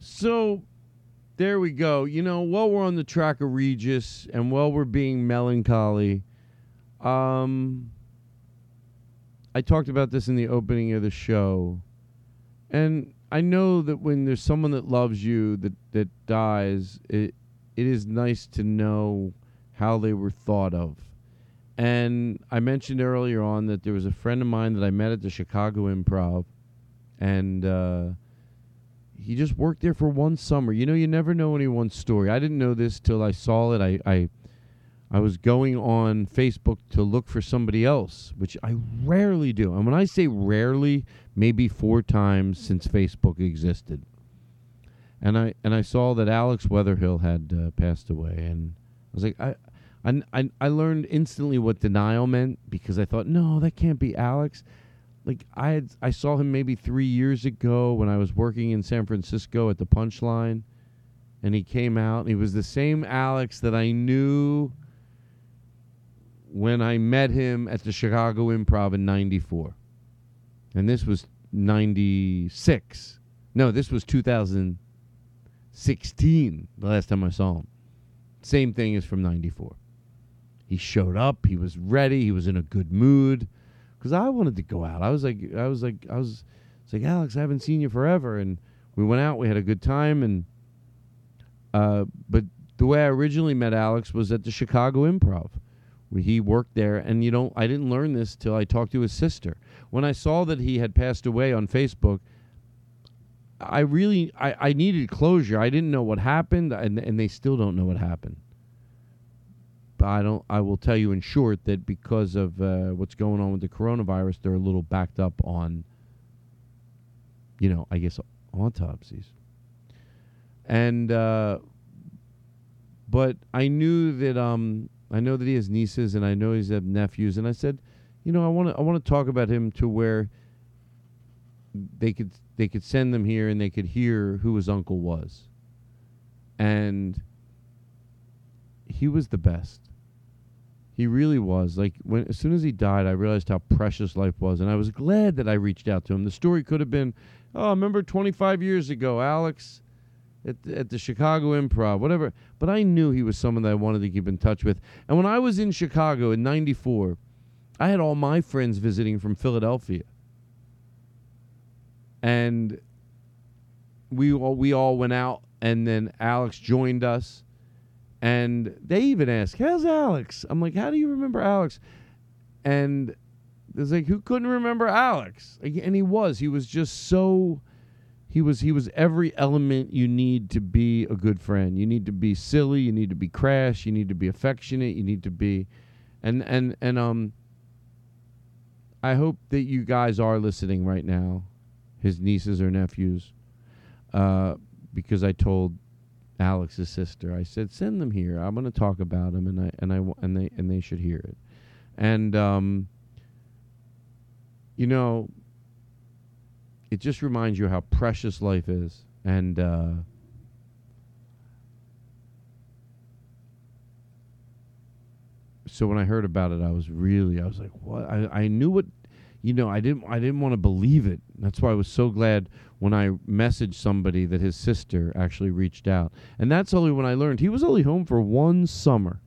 So, there we go. You know, while we're on the track of Regis and while we're being melancholy, I talked about this in the opening of the show. And I know that when there's someone that loves you that dies, it is nice to know how they were thought of. And I mentioned earlier on that there was a friend of mine that I met at the Chicago Improv. And... he just worked there for one summer. You know, you never know anyone's story. I didn't know this till I saw it. I was going on Facebook to look for somebody else, which I rarely do. And when I say rarely, maybe 4 times since Facebook existed. And I saw that Alex Weatherhill had passed away, and I was like, I learned instantly what denial meant because I thought, no, that can't be Alex. Like, I saw him maybe 3 years ago when I was working in San Francisco at the Punchline, and he came out, and he was the same Alex that I knew when I met him at the Chicago Improv in 94. And this was 96. No, this was 2016, the last time I saw him. Same thing as from 94. He showed up, he was ready, he was in a good mood. Because I wanted to go out. I was like, Alex, I haven't seen you forever. And we went out. We had a good time. And but the way I originally met Alex was at the Chicago Improv, where he worked there. And you know, I didn't learn this till I talked to his sister. When I saw that he had passed away on Facebook, I needed closure. I didn't know what happened, and they still don't know what happened. I will tell you in short that because of what's going on with the coronavirus, they're a little backed up on, you know, I guess autopsies. And but I knew that I know that he has nieces and I know he's had nephews, and I said, you know, I want to talk about him to where they could send them here and they could hear who his uncle was. And he was the best. He really was. Like, as soon as he died, I realized how precious life was, and I was glad that I reached out to him. The story could have been, oh, I remember 25 years ago, Alex at the Chicago Improv, whatever. But I knew he was someone that I wanted to keep in touch with. And when I was in Chicago in 94, I had all my friends visiting from Philadelphia. And we all went out, and then Alex joined us. And they even asked, how's Alex? I'm like, how do you remember Alex? And It was like, who couldn't remember Alex? And he was just so, he was every element you need to be a good friend. You need to be silly, you need to be crash, you need to be affectionate, you need to be, and I hope that you guys are listening right now, his nieces or nephews, because I told Alex's sister, I said, send them here. I'm going to talk about them, and they should hear it. And you know, it just reminds you how precious life is. And so when I heard about it, I was like, what? I knew what, you know, I didn't want to believe it. That's why I was so glad when I messaged somebody that his sister actually reached out. And that's only when I learned he was only home for one summer.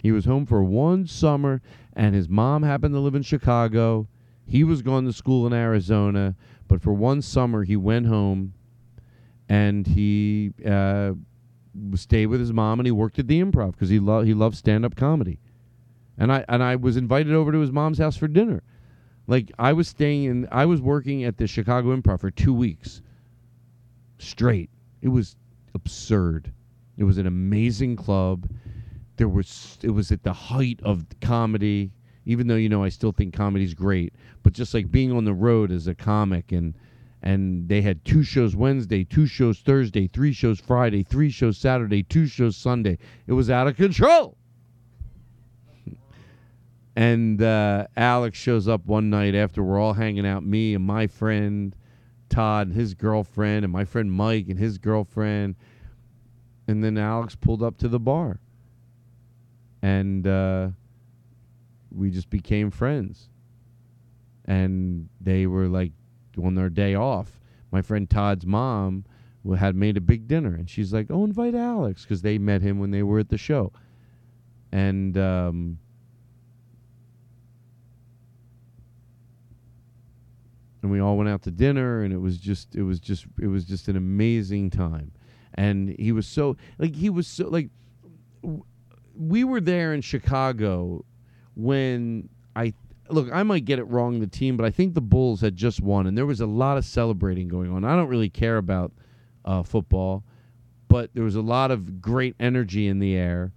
He was home for one summer, and his mom happened to live in Chicago. He was going to school in Arizona, but for one summer he went home, and he stayed with his mom, and he worked at the Improv because he loved stand-up comedy. And I was invited over to his mom's house for dinner. Like, I was working at the Chicago Improv for 2 weeks straight. It was absurd. It was an amazing club. It was at the height of comedy, even though, you know, I still think comedy's great. But just like being on the road as a comic, and they had 2 shows Wednesday, 2 shows Thursday, 3 shows Friday, 3 shows Saturday, 2 shows Sunday. It was out of control. And Alex shows up one night after we're all hanging out, me and my friend Todd and his girlfriend, and my friend Mike and his girlfriend. And then Alex pulled up to the bar. And we just became friends. And they were like, on their day off, my friend Todd's mom had made a big dinner. And she's like, oh, invite Alex, because they met him when they were at the show. And and we all went out to dinner, and it was just an amazing time. And we were there in Chicago when I might get it wrong, the team, but I think the Bulls had just won, and there was a lot of celebrating going on. I don't really care about football, but there was a lot of great energy in the air.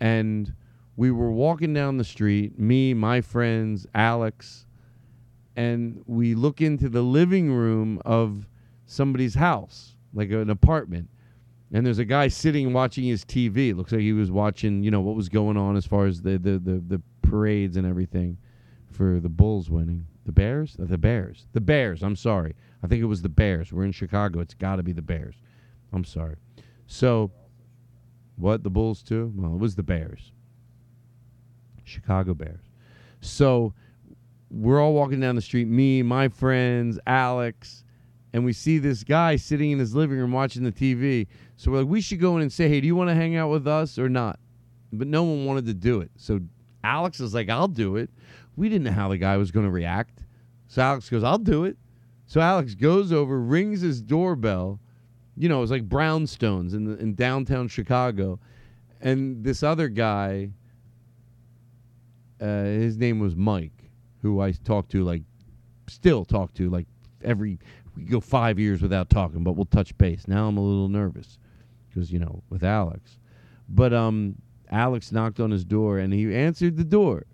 And we were walking down the street, me, my friends, Alex, and we look into the living room of somebody's house, like an apartment. And there's a guy sitting watching his TV. It looks like he was watching, you know, what was going on as far as the parades and everything for the Bulls winning. The Bears? The Bears, I'm sorry. I think it was the Bears. We're in Chicago. It's got to be the Bears. I'm sorry. So, what? The Bulls too? Well, it was the Bears. Chicago Bears. So, we're all walking down the street, me, my friends, Alex, and we see this guy sitting in his living room watching the TV. So we're like, we should go in and say, hey, do you want to hang out with us or not? But no one wanted to do it. So Alex is like, I'll do it. We didn't know how the guy was going to react. So Alex goes, I'll do it. So Alex goes over, rings his doorbell. You know, it was like brownstones in downtown Chicago. And this other guy, his name was Mike, who I still talk to, every, we go 5 years without talking, but we'll touch base. Now I'm a little nervous, because, you know, with Alex. But Alex knocked on his door, and he answered the door.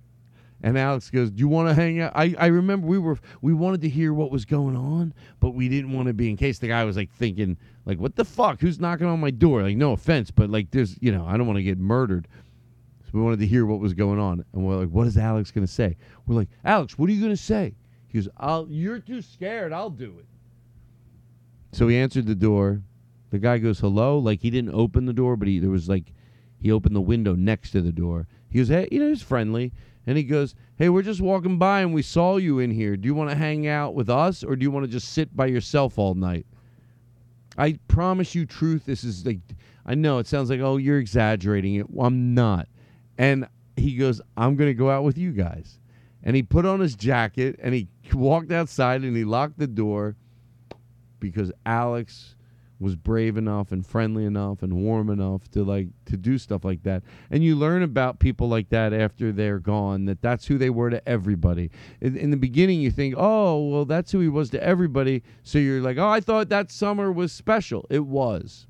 And Alex goes, do you want to hang out? I remember we wanted to hear what was going on, but we didn't want to be, in case the guy was, like, thinking, like, what the fuck? Who's knocking on my door? Like, no offense, but, like, there's, you know, I don't want to get murdered. We wanted to hear what was going on. And we're like, what is Alex going to say? We're like, Alex, what are you going to say? He goes, you're too scared. I'll do it. So he answered the door. The guy goes, hello. Like, he didn't open the door, but he opened the window next to the door. He goes, hey, you know, he's friendly. And he goes, hey, we're just walking by, and we saw you in here. Do you want to hang out with us, or do you want to just sit by yourself all night? I promise you truth. This is like, I know it sounds like, oh, you're exaggerating it. Well, I'm not. And he goes, I'm going to go out with you guys. And he put on his jacket, and he walked outside, and he locked the door, because Alex was brave enough and friendly enough and warm enough to like to do stuff like that. And you learn about people like that after they're gone, that that's who they were to everybody. In the beginning, you think, oh, well, that's who he was to everybody. So you're like, oh, I thought that summer was special. It was.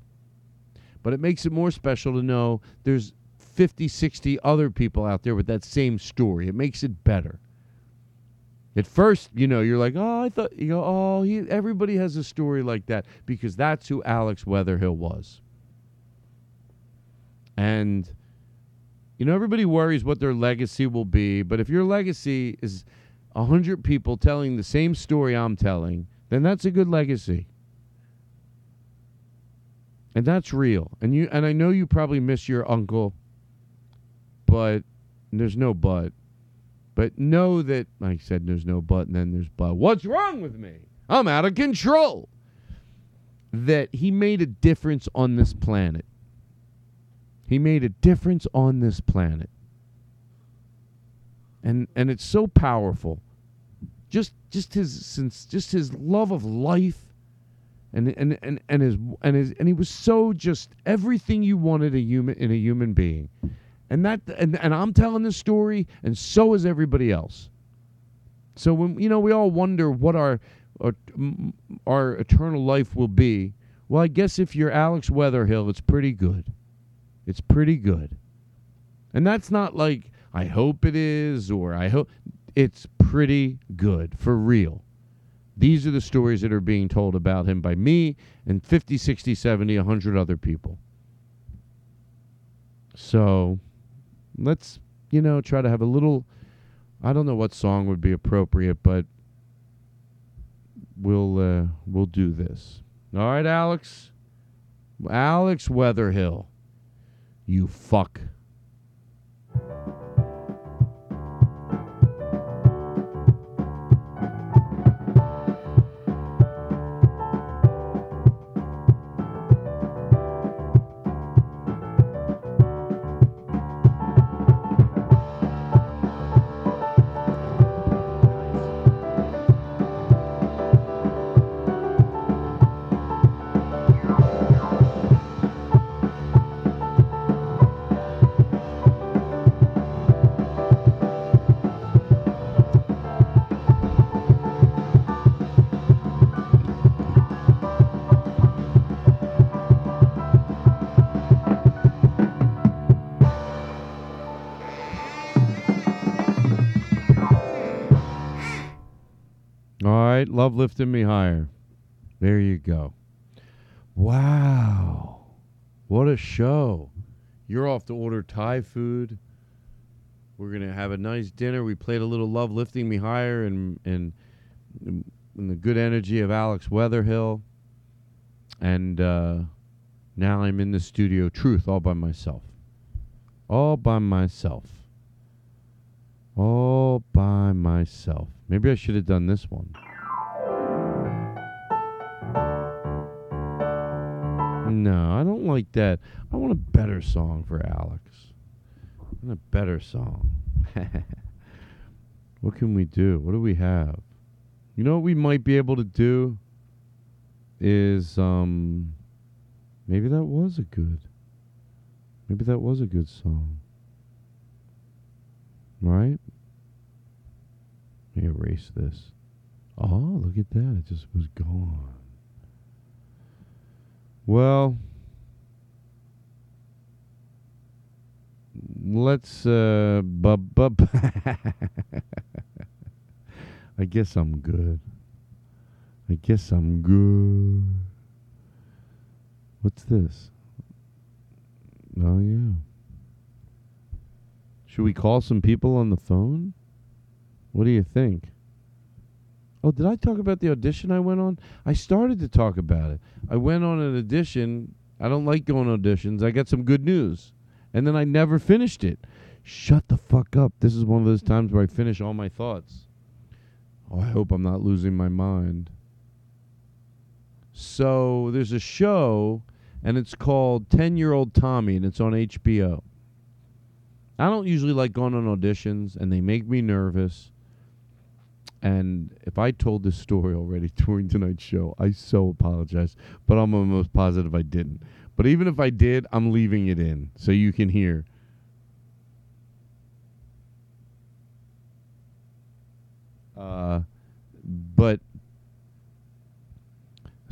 But it makes it more special to know there's 50, 60 other people out there with that same story. It makes it better. At first, you know, you're like, oh, I thought, you know, oh, everybody has a story like that, because that's who Alex Weatherhill was. And, you know, everybody worries what their legacy will be, but if your legacy is 100 people telling the same story I'm telling, then that's a good legacy. And that's real. And you, and I know you probably miss your uncle, but there's no but. But know that, I said there's no but and then there's but. What's wrong with me? I'm out of control. That he made a difference on this planet. He made a difference on this planet. And it's so powerful. Just his love of life and he was so just everything you wanted in a human being. And that, and I'm telling this story, and so is everybody else. So when, you know, we all wonder what our eternal life will be. Well, I guess if you're Alex Weatherhill, it's pretty good. It's pretty good, and that's not like I hope it is, or I hope it's pretty good for real. These are the stories that are being told about him by me and 50, 60, 70, 100 other people. So let's, you know, try to have a little, I don't know what song would be appropriate, but we'll do this. All right, Alex. Alex Weatherhill, you fuck. Love lifting me higher. There you go. Wow. What a show. You're off to order Thai food. We're going to have a nice dinner. We played a little Love Lifting Me Higher and the good energy of Alex Weatherhill. And now I'm in the studio, truth, all by myself. All by myself. All by myself. Maybe I should have done this one. No, I don't like that. I want a better song for Alex. I want a better song. What can we do? What do we have? You know what we might be able to do is, maybe that was a good. Maybe that was a good song. Right? Let me erase this. Oh, look at that. It just was gone. Well, let's, I guess I'm good. I guess I'm good. What's this? Oh, yeah. Should we call some people on the phone? What do you think? Oh, did I talk about the audition I went on? I started to talk about it. I went on an audition. I don't like going on auditions. I got some good news. And then I never finished it. Shut the fuck up. This is one of those times where I finish all my thoughts. Oh, I hope I'm not losing my mind. So there's a show, and it's called 10-Year-Old Tommy, and it's on HBO. I don't usually like going on auditions, and they make me nervous. And if I told this story already during tonight's show, I so apologize. But I'm almost positive I didn't. But even if I did, I'm leaving it in so you can hear.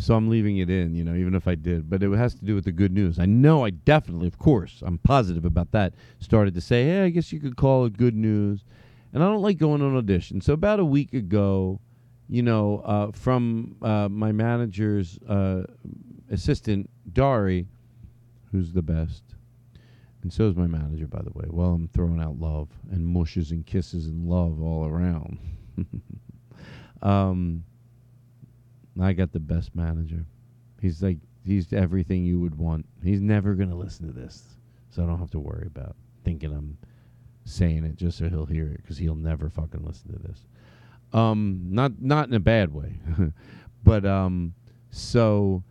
So I'm leaving it in, you know, even if I did. But it has to do with the good news. I know I definitely, of course, I'm positive about that, started to say, hey, I guess you could call it good news. And I don't like going on audition. So about a week ago, you know, from my manager's assistant, Dari, who's the best. And so is my manager, by the way. Well, I'm throwing out love and mushes and kisses and love all around. I got the best manager. He's everything you would want. He's never going to listen to this. So I don't have to worry about thinking I'm saying it just so he'll hear it, because he'll never fucking listen to this. Not in a bad way. But so,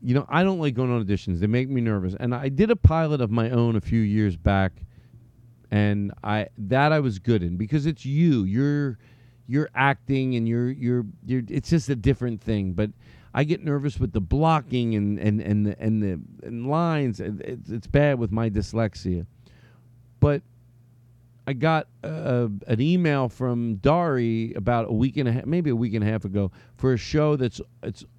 you know, I don't like going on auditions. They make me nervous. And I did a pilot of my own a few years back, and I was good in, because it's you. You're acting, and you're it's just a different thing. But I get nervous with the blocking and the lines. It's bad with my dyslexia. But I got an email from Dari about a week and a half ago, for a show that's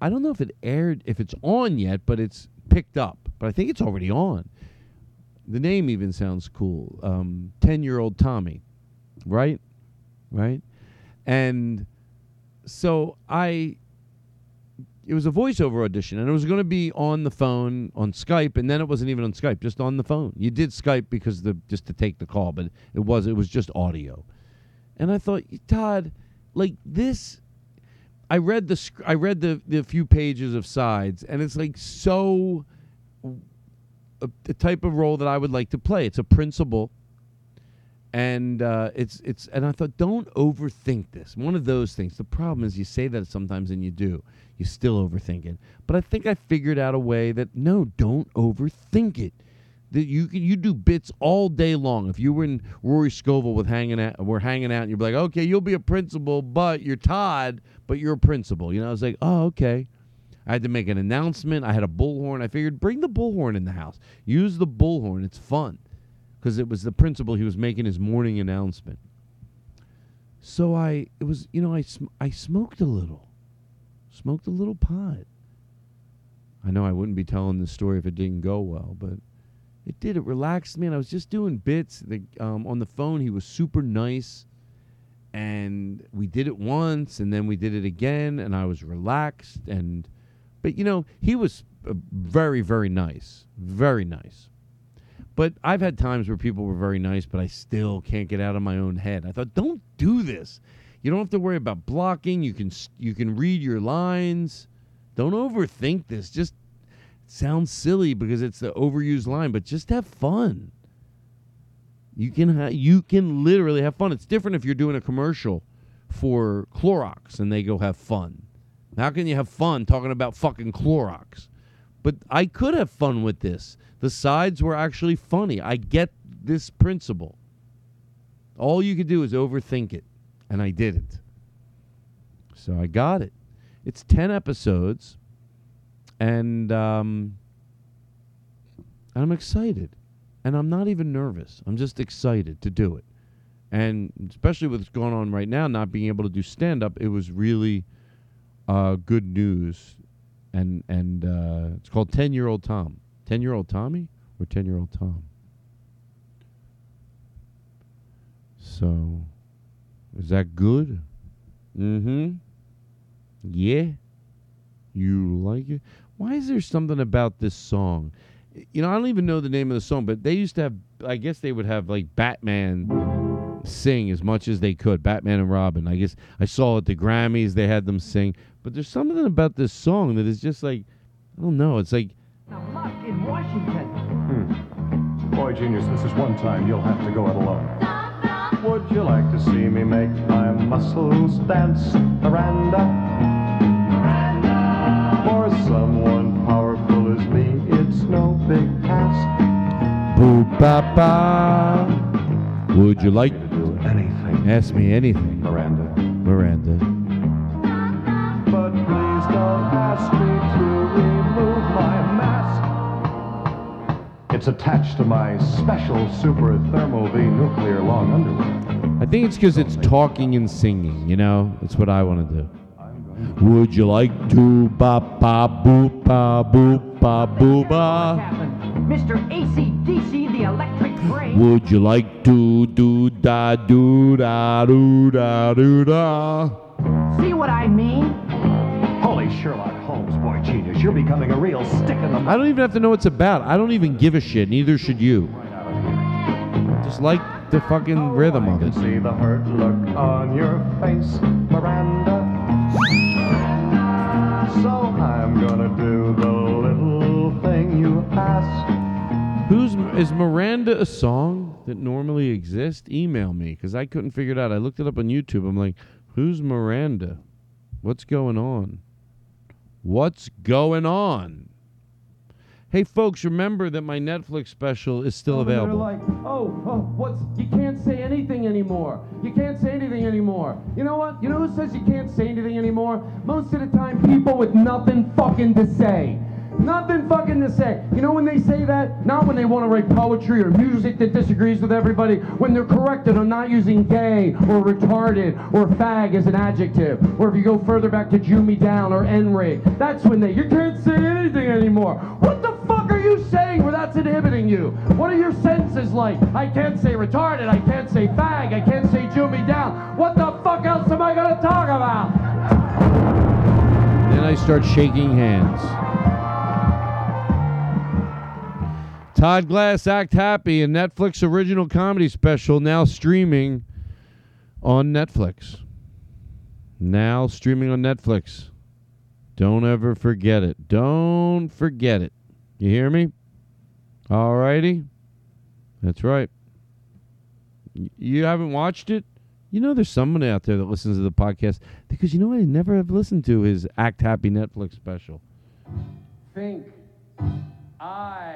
I don't know if it aired, if it's on yet, but it's picked up. But I think it's already on. The name even sounds cool. 10-Year-Old Tommy, right? And so it was a voiceover audition, and it was going to be on the phone, on Skype, and then it wasn't even on Skype, just on the phone. You did Skype because just to take the call, but it was just audio. And I thought, Todd, like this, I read the few pages of sides, and it's like so the type of role that I would like to play. It's a principal. And and I thought, don't overthink this. One of those things. The problem is you say that sometimes, and you do. You still overthink it. But I think I figured out a way that, no, don't overthink it. That you do bits all day long. If you were in Rory Scovel with hanging out, and you'd be like, okay, you'll be a principal, but you're Todd, but you're a principal. You know, I was like, oh, okay. I had to make an announcement. I had a bullhorn. I figured, bring the bullhorn in the house. Use the bullhorn. It's fun. Because it was the principal, he was making his morning announcement. So I smoked a little pot. I know I wouldn't be telling this story if it didn't go well, but it did. It relaxed me, and I was just doing bits. On the phone, he was super nice, and we did it once, and then we did it again, and I was relaxed. But you know, he was very, very nice, very nice. But I've had times where people were very nice, but I still can't get out of my own head. I thought, don't do this. You don't have to worry about blocking. You can read your lines. Don't overthink this. Just sounds silly because it's the overused line, but just have fun. You can literally have fun. It's different if you're doing a commercial for Clorox and they go, have fun. How can you have fun talking about fucking Clorox? But I could have fun with this. The sides were actually funny. I get this principle. All you could do is overthink it, and I didn't. So I got it. It's 10 episodes, and I'm excited. And I'm not even nervous. I'm just excited to do it. And especially with what's going on right now, not being able to do stand-up, it was really good news. And it's called 10-Year-Old Tom. 10-Year-Old Tommy or 10-Year-Old Tom? So, is that good? Mm-hmm. Yeah. You like it? Why is there something about this song? You know, I don't even know the name of the song, but they used to have, I guess they would have, like, Batman sing as much as they could. Batman and Robin. I guess I saw at the Grammys they had them sing. But there's something about this song that is just like, I don't know, it's like, in Washington. Boy genius, this is one time you'll have to go it alone. Stop. Would you like to see me make my muscles dance, Miranda? Miranda. For someone powerful as me, it's no big task. Boo papa. Would you like to do anything? Ask me anything, Miranda. Miranda. But please don't ask me to remove my mask. It's attached to my special super thermal V nuclear long underwear. I think it's because it's talking and singing, you know? That's what I want to do. Would you like to ba-ba-boop-ba-boop-ba-boo-ba? Mr. AC/DC, the electric brain. Would you like to do da do da do da do da? See what I mean? Holy Sherlock Holmes, boy genius, you're becoming a real stick in the. I don't even have to know what it's about. I don't even give a shit. Neither should you. Right out of here. Just like the fucking rhythm of it. I can see the hurt look on your face, Miranda. So I'm gonna do the little thing you asked. Is Miranda a song that normally exists? Email me, because I couldn't figure it out. I looked it up on YouTube. I'm like, who's Miranda? What's going on? What's going on? Hey, folks, remember that my Netflix special is still available. They're like, you can't say anything anymore. You can't say anything anymore. You know what? You know who says you can't say anything anymore? Most of the time, people with nothing fucking to say. Nothing fucking to say. You know when they say that? Not when they want to write poetry or music that disagrees with everybody. When they're corrected on not using gay or retarded or fag as an adjective. Or if you go further back to Jew Me Down or N-rig. That's when you can't say anything anymore. What the fuck are you saying where that's inhibiting you? What are your senses like? I can't say retarded. I can't say fag. I can't say Jew Me Down. What the fuck else am I going to talk about? Then I start shaking hands. Todd Glass, Act Happy, a Netflix original comedy special now streaming on Netflix. Now streaming on Netflix. Don't ever forget it. Don't forget it. You hear me? All righty. That's right. You haven't watched it? You know there's someone out there that listens to the podcast because you know what I never have listened to is Act Happy Netflix special.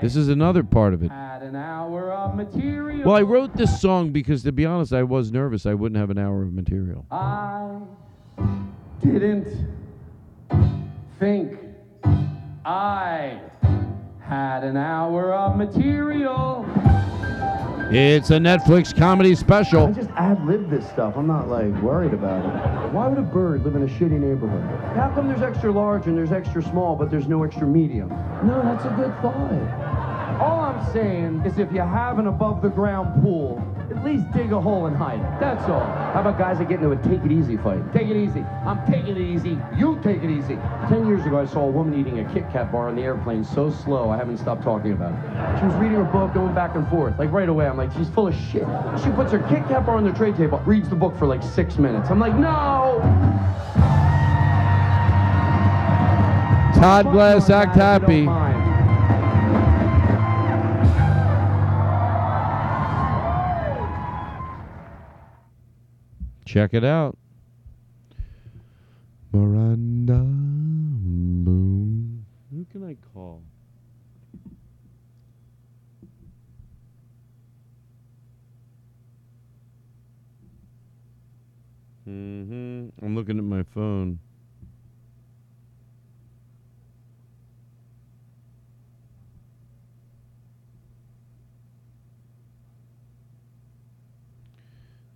This is another part of it. Well, I wrote this song because, to be honest, I was nervous I wouldn't have an hour of material. I didn't think I had an hour of material. It's a Netflix comedy special. I just ad-lib this stuff. I'm not, worried about it. Why would a bird live in a shitty neighborhood? How come there's extra large and there's extra small, but there's no extra medium? No, that's a good thought. All I'm saying is if you have an above-the-ground pool, at least dig a hole and hide it. That's all. How about guys that get into a take-it-easy fight? Take it easy. I'm taking it easy. You take it easy. 10 years ago, I saw a woman eating a Kit Kat bar on the airplane so slow, I haven't stopped talking about it. She was reading her book, going back and forth. Right away, I'm like, she's full of shit. She puts her Kit Kat bar on the tray table, reads the book for 6 minutes. I'm like, no! Todd Glass, Act Happy. Check it out. Miranda Boom. Who can I call? I'm looking at my phone.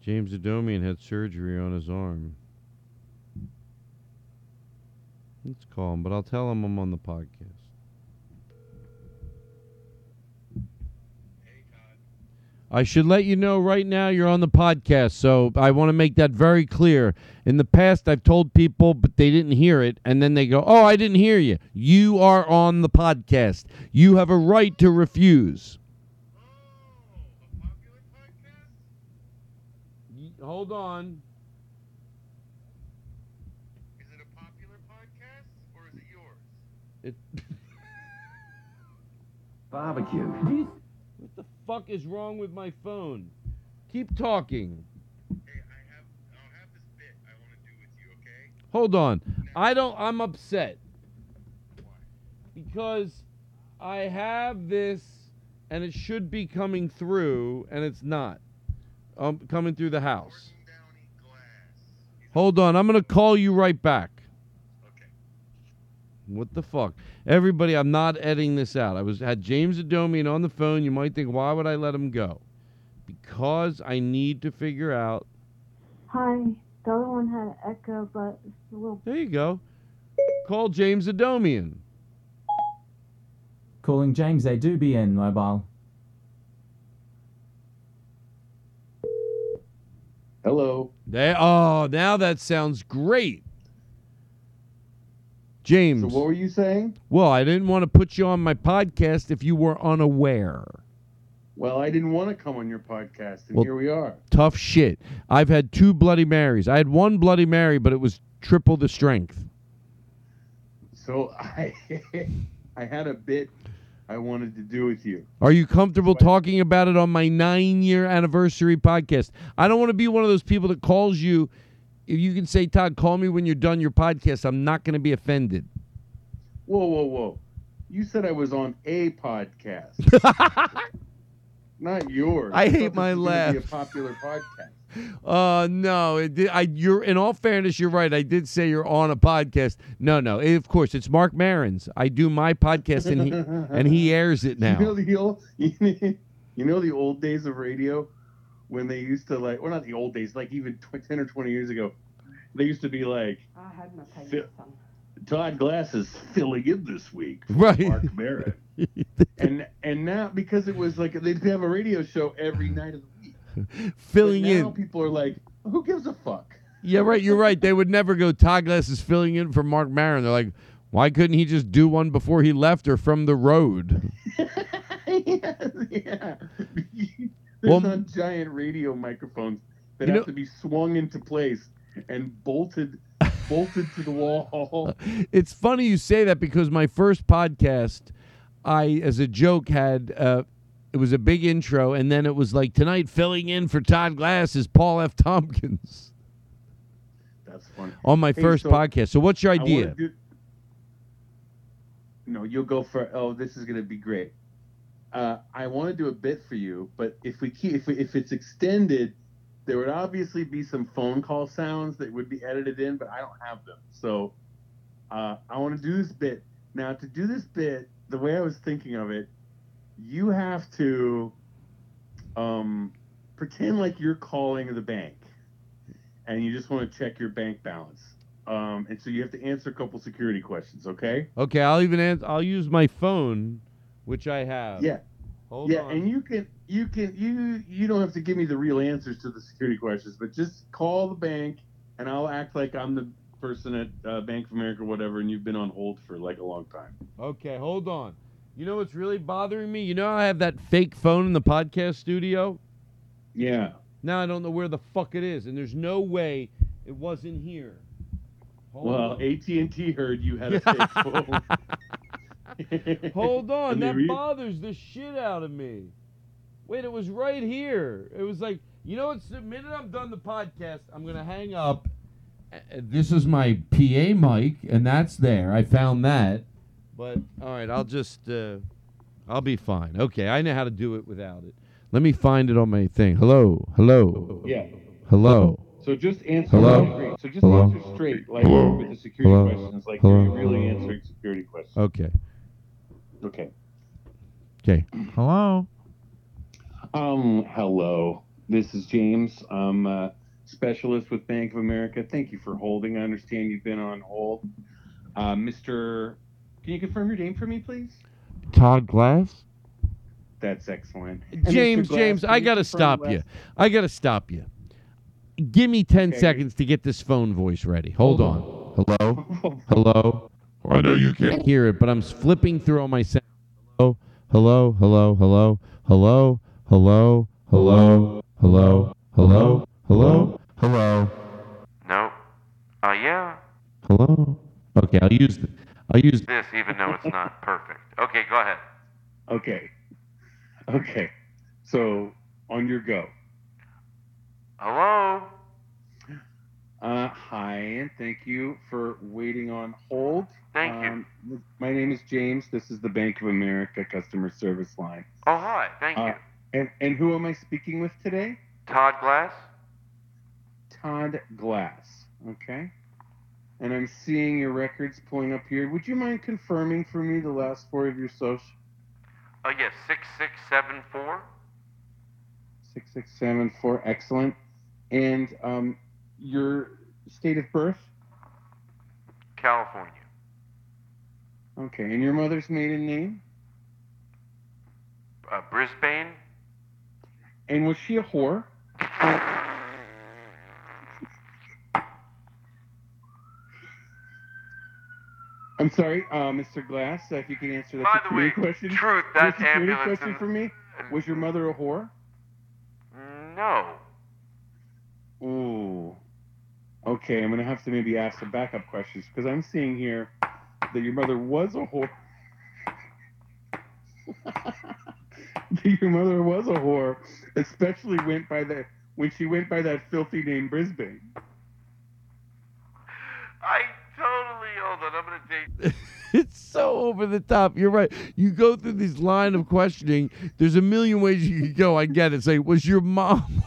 James Adomian had surgery on his arm. Let's call him, but I'll tell him I'm on the podcast. Hey, Todd. I should let you know right now you're on the podcast, so I want to make that very clear. In the past, I've told people, but they didn't hear it, and then they go, oh, I didn't hear you. You are on the podcast. You have a right to refuse. Hold on. Is it a popular podcast or is it yours? Barbecue. What the fuck is wrong with my phone? Keep talking. Hey, I'll have this bit I want to do with you, okay? Hold on. I'm upset. Why? Because I have this and it should be coming through and it's not. Coming through the house. Hold on. I'm going to call you right back. Okay. What the fuck? Everybody, I'm not editing this out. I had James Adomian on the phone. You might think, why would I let him go? Because I need to figure out. Hi. The other one had an echo, but it's a little... There you go. Call James Adomian. Calling James Adomian mobile. Hello. Oh, now that sounds great. James. So what were you saying? Well, I didn't want to put you on my podcast if you were unaware. Well, I didn't want to come on your podcast, and here we are. Tough shit. I've had two Bloody Marys. I had one Bloody Mary, but it was triple the strength. So I had a bit I wanted to do with you. Are you comfortable talking about it on my 9-year anniversary podcast? I don't want to be one of those people that calls you. If you can say, Todd, call me when you're done your podcast, I'm not going to be offended. Whoa, whoa, whoa. You said I was on a podcast. Not yours. I hate my laugh. Be a popular podcast. No. You're in all fairness, you're right. I did say you're on a podcast. No. Of course, it's Marc Maron's. I do my podcast, and he airs it now. You know the old days of radio when they used to like, or not the old days, like even 10 or 20 years ago, they used to be like, I had my Todd Glass is filling in this week for Marc Maron. and now, because it was like they'd have a radio show every night of the week. Now people are like, who gives a fuck? Yeah, right. You're right. They would never go, Todd Glass is filling in for Marc Maron. They're like, why couldn't he just do one before he left or from the road? yeah. There's not giant radio microphones that have to be swung into place and bolted to the wall. It's funny you say that because my first podcast, I, as a joke, had it was a big intro, and then it was like, tonight filling in for Todd Glass is Paul F. Tompkins. That's funny. On my first podcast. So what's your idea? No, you'll go for. Oh, this is going to be great. I want to do a bit for you, but if it's extended, there would obviously be some phone call sounds that would be edited in, but I don't have them. So I want to do this bit. Now, to do this bit, the way I was thinking of it, you have to pretend like you're calling the bank and you just want to check your bank balance. And so you have to answer a couple security questions, okay? Okay, I'll use my phone, which I have. Yeah. Hold on. And you don't have to give me the real answers to the security questions, but just call the bank and I'll act like I'm the person at Bank of America or whatever, and you've been on hold for like a long time. Okay, hold on. You know what's really bothering me? You know I have that fake phone in the podcast studio? Yeah. Now I don't know where the fuck it is, and there's no way it wasn't here. Hold on. AT&T heard you had a fake phone. Hold on, that bothers the shit out of me. Wait, it was right here. It was like, you know, it's the minute I'm done the podcast, I'm going to hang up. This is my PA mic, and that's there. I found that. But, all right, I'll just, I'll be fine. Okay, I know how to do it without it. Let me find it on my thing. Hello. Yeah. Hello. So just answer straight. So just answer straight, like with the security questions. Like, are you really answering security questions? Okay. Hello. Hello. This is James. I'm a specialist with Bank of America. Thank you for holding. I understand you've been on hold. Mr. Can you confirm your name for me, please? Todd Glass. That's excellent. And James, I gotta stop you. Give me 10 seconds to get this phone voice ready. Hold on. Hello. I know you can't hear it, but I'm flipping through all my sound. Hello. No. Yeah. Hello. Okay, I'll use this even though it's not perfect. Okay, go ahead. Okay. So on your go. Hello. Hi, and thank you for waiting on hold. Thank you. My name is James. This is the Bank of America customer service line. Oh, hi. Thank you. And who am I speaking with today? Todd Glass. Okay. And I'm seeing your records pulling up here. Would you mind confirming for me the last four of your social? Yes, 6674. 6674, excellent. And your state of birth? California. Okay, and your mother's maiden name? Brisbane. And was she a whore? I'm sorry, Mr. Glass, if you could answer that question. By the way, truth, that ambulance... question for me? Was your mother a whore? No. Ooh. Okay, I'm going to have to maybe ask some backup questions, because I'm seeing here that your mother was a whore. Your mother was a whore, especially when she went by that filthy name Brisbane. It's so over the top. You're right. You go through this line of questioning. There's a million ways you could go. I get it. Say, was your mom?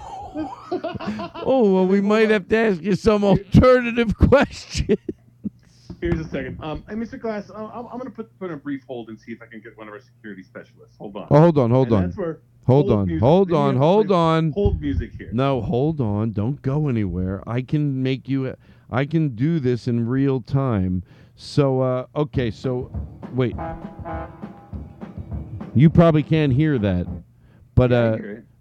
Oh, well, we might have to ask you some alternative questions. Here's a second. Mr. Glass, I'm going to put a brief hold and see if I can get one of our security specialists. Hold on. Oh, hold on. That's where hold on. Hold music here. No, hold on. Don't go anywhere. I can do this in real time. So, okay, so, wait. You probably can't hear that. But,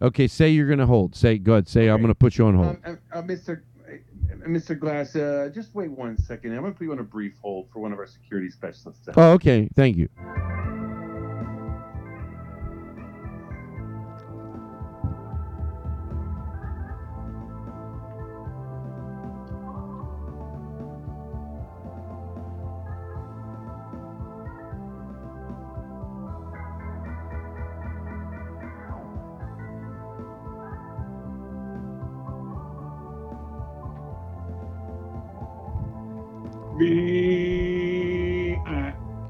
okay, say you're going to hold. Say, go ahead, say, okay. I'm going to put you on hold. Mr. Glass, just wait one second. I'm going to put you on a brief hold for one of our security specialists. Oh, okay, thank you.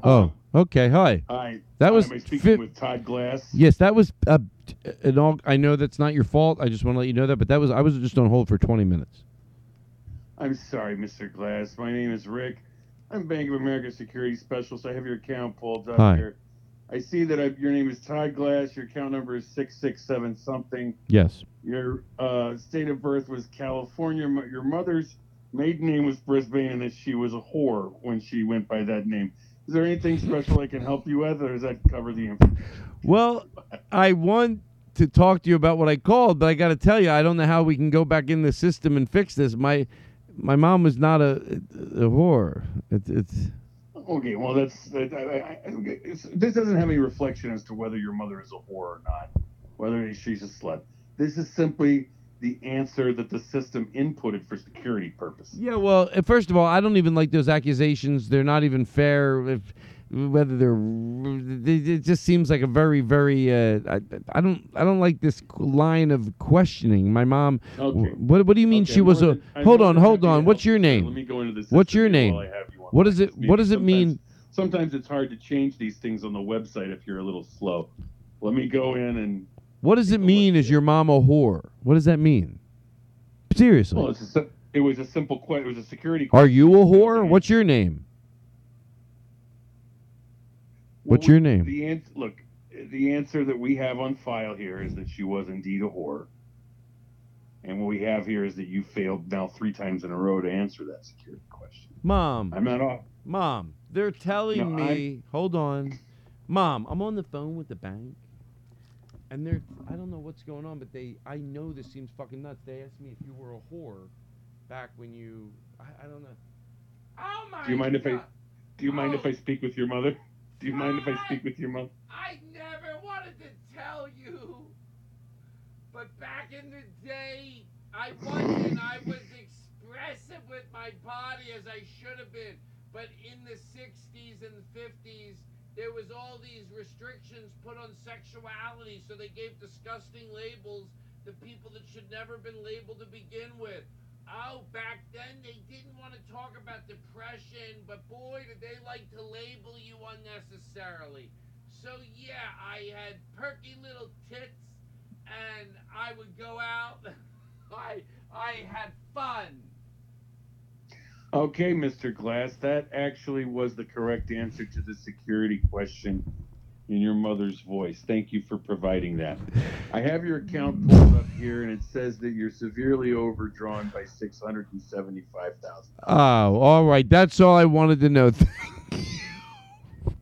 Oh, okay. Hi. Hi. That was. Am I speaking with Todd Glass? Yes, that was. I know that's not your fault. I just want to let you know that. But that was. I was just on hold for 20 minutes. I'm sorry, Mr. Glass. My name is Rick. I'm Bank of America security specialist. I have your account pulled up here. I see that your name is Todd Glass. Your account number is 667 something. Yes. Your state of birth was California. Your mother's maiden name was Brisbane, and that she was a whore when she went by that name. Is there anything special I can help you with, or does that cover the information? Well, I want to talk to you about what I called, but I got to tell you, I don't know how we can go back in the system and fix this. My mom was not a whore. It's okay. Well, this doesn't have any reflection as to whether your mother is a whore or not, whether she's a slut. This is simply the answer that the system inputted for security purposes. Yeah, well, first of all, I don't even like those accusations. They're not even fair. It just seems like a very, very. I don't like this line of questioning. My mom. Okay. What do you mean she was a? Hold on. What's your name? Let me go into this. What's your name? What is it? What does it mean? Sometimes it's hard to change these things on the website if you're a little slow. Let me go in and. What does it mean, is your mom a whore? What does that mean? Seriously. Well, it was a simple question. It was a security question. Are you a whore? What's your name? What's your name? Look, the answer that we have on file here is that she was indeed a whore. And what we have here is that you failed now 3 times in a row to answer that security question. Mom. I'm not off. Mom, they're telling me. Hold on. Mom, I'm on the phone with the bank. And I don't know what's going on, but I know this seems fucking nuts. They asked me if you were a whore back when you, I don't know. Oh my God. Do you mind if I speak with your mother? I never wanted to tell you, but back in the day, I wasn't. I was expressive with my body as I should have been, but in the 60s and 50s, there was all these restrictions put on sexuality, so they gave disgusting labels to people that should never have been labeled to begin with. Oh, back then they didn't want to talk about depression, but boy, did they like to label you unnecessarily. So yeah, I had perky little tits, and I would go out. I had fun. Okay, Mr. Glass, that actually was the correct answer to the security question in your mother's voice. Thank you for providing that. I have your account pulled up here, and it says that you're severely overdrawn by $675,000. Oh, all right. That's all I wanted to know.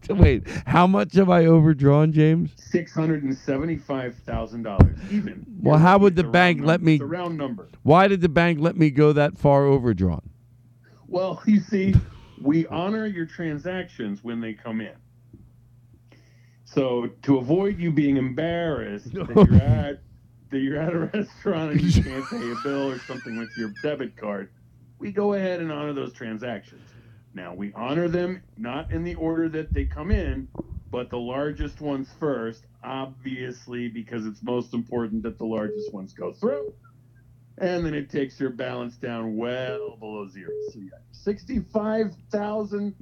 Wait, how much have I overdrawn, James? $675,000 even. Well, how would the bank let me... It's a round number. Why did the bank let me go that far overdrawn? Well, you see, we honor your transactions when they come in. So to avoid you being embarrassed that you're at a restaurant and you can't pay a bill or something with your debit card, we go ahead and honor those transactions. Now, we honor them not in the order that they come in, but the largest ones first, obviously, because it's most important that the largest ones go through. And then it takes your balance down well below zero. So you got $65,000,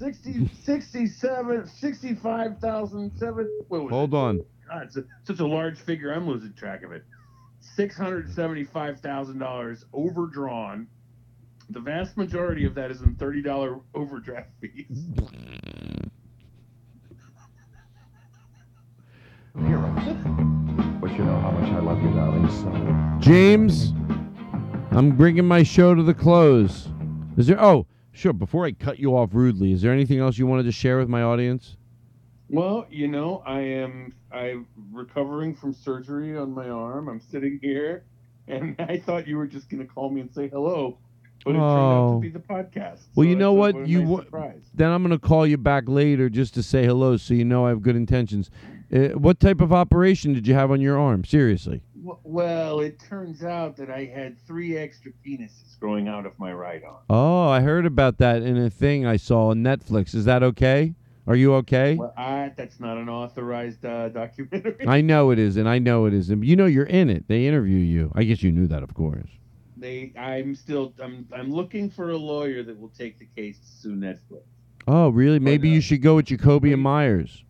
$65,007. Hold on. God, it's such a large figure. I'm losing track of it. $675,000 overdrawn. The vast majority of that is in $30 overdraft fees. But you know how much I love you, darling. So. James, I'm bringing my show to the close. Is there? Oh, sure. Before I cut you off rudely, is there anything else you wanted to share with my audience? Well, you know, I'm recovering from surgery on my arm. I'm sitting here, and I thought you were just going to call me and say hello. But it turned out to be the podcast. Well, so you know what? Then I'm going to call you back later just to say hello so you know I have good intentions. What type of operation did you have on your arm? Seriously. Well, it turns out that I had 3 extra penises growing out of my right arm. Oh, I heard about that in a thing I saw on Netflix. Is that okay? Are you okay? Well, that's not an authorized documentary. I know it isn't. You know you're in it. They interview you. I guess you knew that, of course. I'm looking for a lawyer that will take the case to sue Netflix. Oh, really? Maybe you should go with Jacoby and Myers.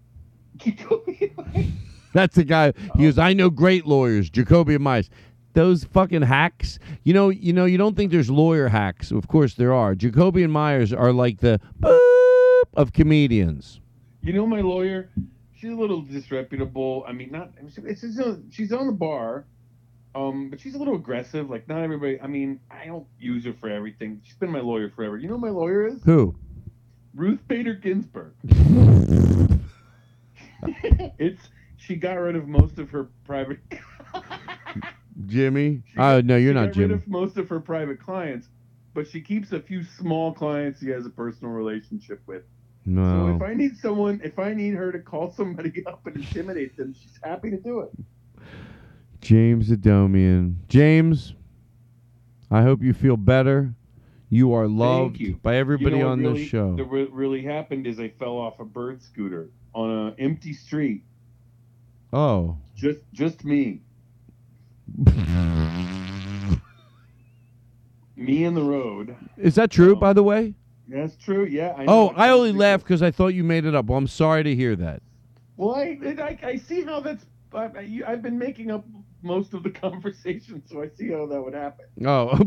Jacoby and Myers? That's the guy. He goes, I know great lawyers, Jacoby and Myers. Those fucking hacks. You know, you don't think there's lawyer hacks. Of course there are. Jacoby and Myers are like the boop of comedians. You know my lawyer? She's a little disreputable. She's on the bar. But she's a little aggressive. Like, not everybody... I mean, I don't use her for everything. She's been my lawyer forever. You know who my lawyer is? Who? Ruth Bader Ginsburg. She got rid of most of her private... Jimmy? No, you're not Jimmy. She got rid of most of her private clients, but she keeps a few small clients she has a personal relationship with. No. So if I need her to call somebody up and intimidate them, she's happy to do it. James Adomian. James, I hope you feel better. You are loved by everybody on this show. What really happened is I fell off a bird scooter on an empty street. Oh. Just me. Me and the road. Is that true, by the way? That's true, yeah. I only laughed because I thought you made it up. Well, I'm sorry to hear that. Well, I see how that's... I've been making up most of the conversation, so I see how that would happen. Oh,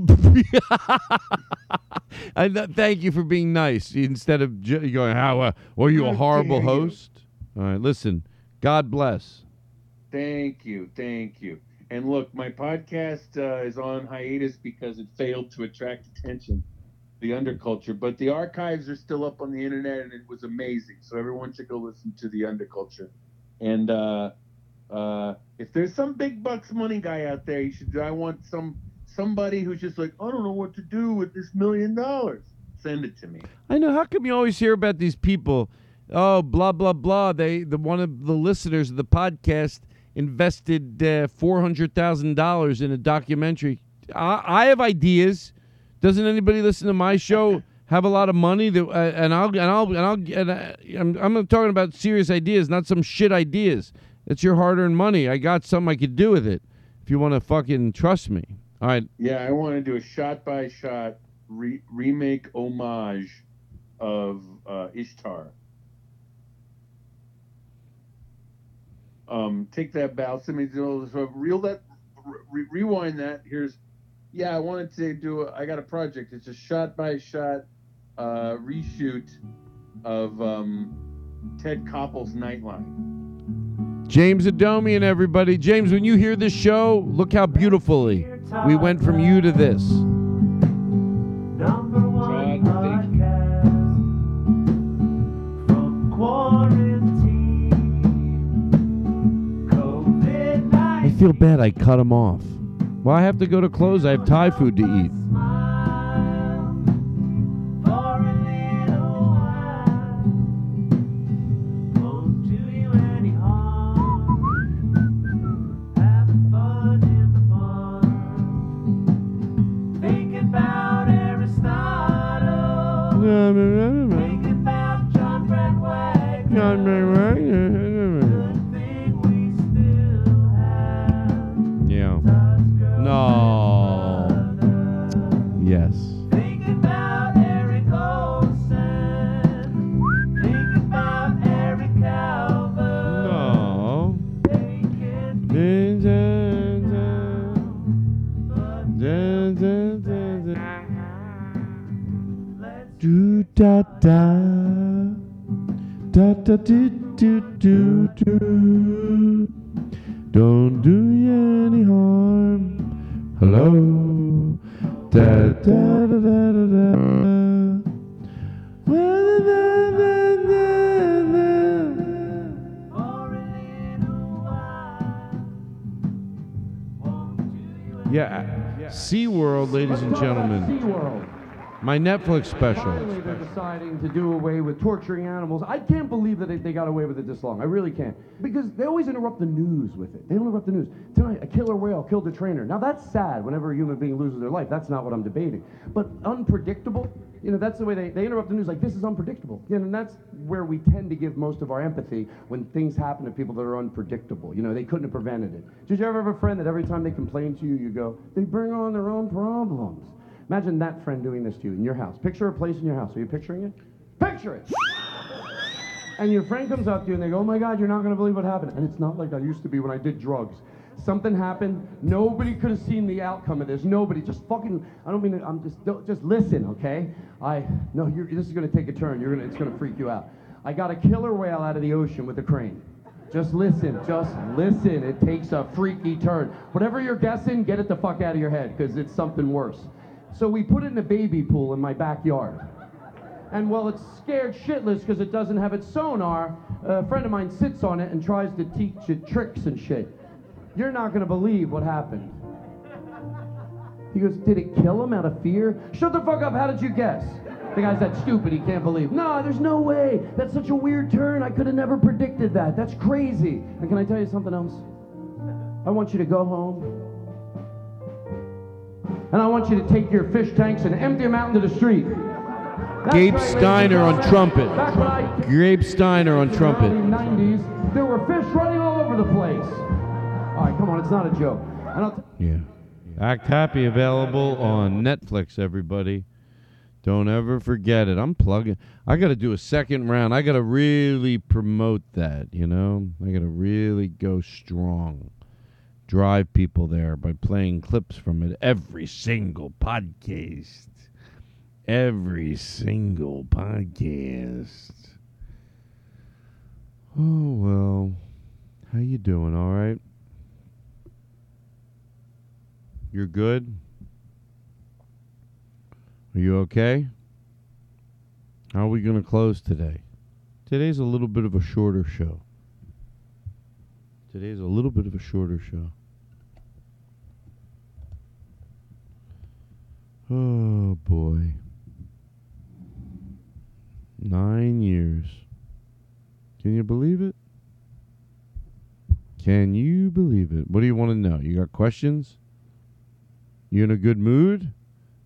thank you for being nice. Instead of going, were you a horrible host? All right, listen, God bless. Thank you. And look, my podcast is on hiatus because it failed to attract attention, the underculture. But the archives are still up on the internet, and it was amazing. So everyone should go listen to the underculture. And if there's some big bucks money guy out there, I want somebody who's just like, I don't know what to do with this $1 million. Send it to me. I know. How come you always hear about these people? Oh, blah blah blah. One of the listeners of the podcast invested $400,000 in a documentary. I have ideas. Doesn't anybody listen to my show? Have a lot of money that, I'm talking about serious ideas, not some shit ideas. It's your hard-earned money. I got something I could do with it if you want to fucking trust me. All right. Yeah, I want to do a shot-by-shot remake homage of Ishtar. Take that, Balsam. Reel that. Rewind that. Here's Yeah, I wanted to do, I got a project. It's a shot-by-shot reshoot of Ted Koppel's Nightline. James Adomian, everybody. James, when you hear this show, look how beautifully we went from you to this. Number one podcast from quarantine. COVID-19. I feel bad I cut him off. Well, I have to go to close. I have Thai food to eat. Don't do you any harm. Hello. Da da da da da da. Well, da da da da. For a little while, won't do you? Yeah. SeaWorld, ladies and gentlemen. SeaWorld. My Netflix special. Finally, they're deciding to do away with torturing animals. I can't believe that they got away with it this long. I really can't. Because they always interrupt the news with it. They don't interrupt the news. Tonight, a killer whale killed a trainer. Now, that's sad whenever a human being loses their life. That's not what I'm debating. But unpredictable, you know, that's the way they interrupt the news. Like, this is unpredictable. You know, and that's where we tend to give most of our empathy when things happen to people that are unpredictable. You know, they couldn't have prevented it. Did you ever have a friend that every time they complain to you, you go, they bring on their own problems? Imagine that friend doing this to you in your house. Picture a place in your house. Are you picturing it? Picture it! And your friend comes up to you and they go, oh my God, you're not going to believe what happened. And it's not like I used to be when I did drugs. Something happened. Nobody could have seen the outcome of this. Nobody. Just fucking, I don't mean, to, I'm just, don't, just listen, okay? This is going to take a turn. It's going to freak you out. I got a killer whale out of the ocean with a crane. Just listen, It takes a freaky turn. Whatever you're guessing, get it the fuck out of your head because it's something worse. So we put it in a baby pool in my backyard. And while it's scared shitless because it doesn't have its sonar, a friend of mine sits on it and tries to teach it tricks and shit. You're not going to believe what happened. He goes, did it kill him out of fear? Shut the fuck up, how did you guess? The guy's that stupid, he can't believe. No, there's no way. That's such a weird turn. I could have never predicted that. That's crazy. And can I tell you something else? I want you to go home. And I want you to take your fish tanks and empty them out into the street. Gabe Steiner on trumpet. Gabe Steiner on trumpet. In the 90s, there were fish running all over the place. All right, come on, it's not a joke. Act Happy available on Netflix, everybody. Don't ever forget it. I'm plugging. I got to do a second round. I got to really promote that, you know? I got to really go strong. Drive people there by playing clips from it every single podcast. Oh, well. How you doing? All right? You're good? Are you okay? How are we going to close today? Today's a little bit of a shorter show. Oh, boy. 9 years. Can you believe it? What do you want to know? You got questions? You in a good mood?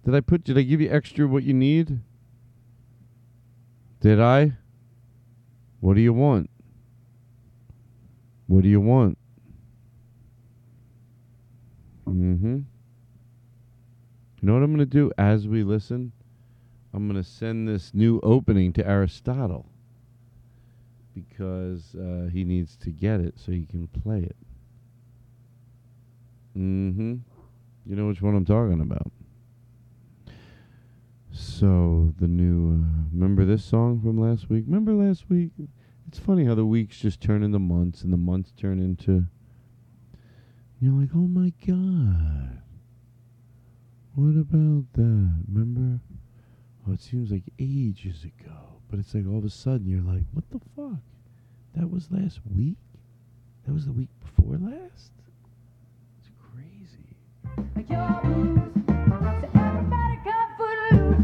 Did I give you extra what you need? Did I? What do you want? Mm-hmm. You know what I'm going to do as we listen? I'm going to send this new opening to Aristotle because he needs to get it so he can play it. Mm-hmm. You know which one I'm talking about. So, the new... remember this song from last week? Remember last week? It's funny how the weeks just turn into months, and the months turn into... You're like, oh my God. What about that? Remember? Oh, it seems like ages ago. But it's like all of a sudden you're like, what the fuck? That was last week? That was the week before last? It's crazy. Like your blues, so everybody got footloose.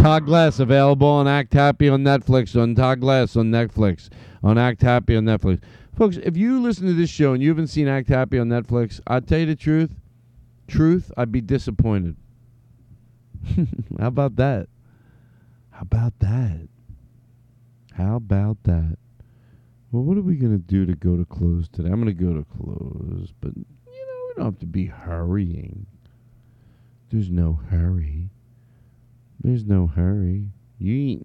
Todd Glass, available on Act Happy on Netflix, on Todd Glass on Netflix, on Act Happy on Netflix. Folks, if you listen to this show and you haven't seen Act Happy on Netflix, I'll tell you the truth, I'd be disappointed. How about that? How about that? How about that? Well, what are we going to do to go to close today? I'm going to go to close, but, you know, we don't have to be hurrying. There's no hurry. There's no hurry.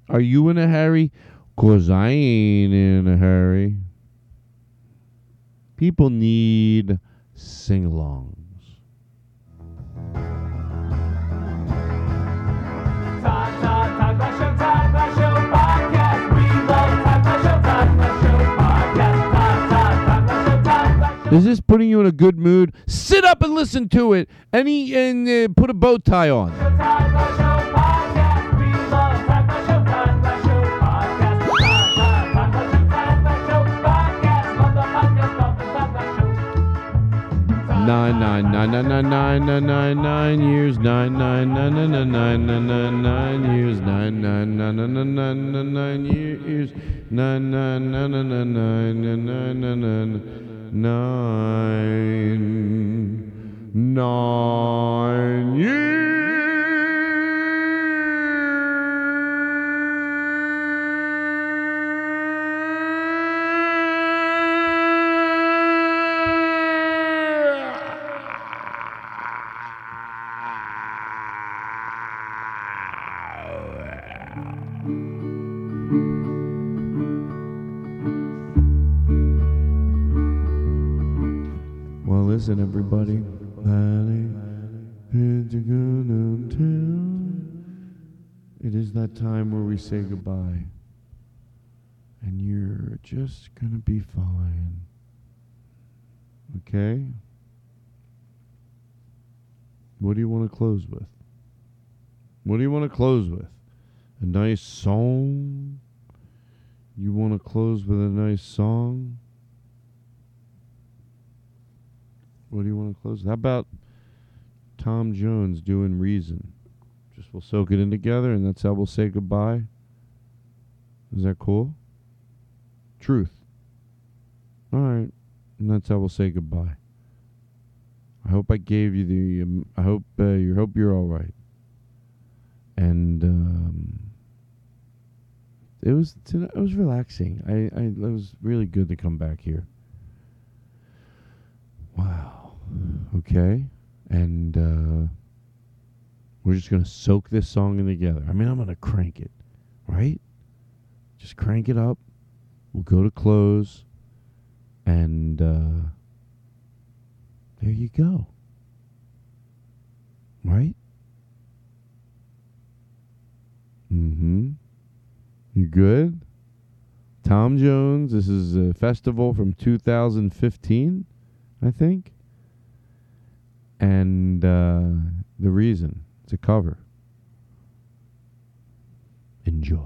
Are you in a hurry? 'Cause I ain't in a hurry. People need sing-alongs. Todd Glass Show, Todd Glass Show podcast. We love Todd Glass Show, Todd Glass Show podcast. Todd Glass Show, Todd Glass Show. Is this putting you in a good mood? Sit up and listen to it, and put a bow tie on. Todd Glass Show. Listen, everybody, it is that time where we say goodbye, and you're just going to be fine, okay? What do you want to close with? What do you want to close with? A nice song? You want to close with a nice song? What do you want to close? How about Tom Jones doing Reason? Just we'll soak it in together, and that's how we'll say goodbye. Is that cool? Truth. All right, and that's how we'll say goodbye. I hope I gave you the. I hope you're all right. And it was relaxing. It was really good to come back here. Wow. Okay. And we're just going to soak this song in together. I mean, I'm going to crank it, right? Just crank it up. We'll go to close. And there you go. Right? Mm-hmm. You good? Tom Jones. This is a festival from 2015. I think, and The Reason. It's a cover. Enjoy.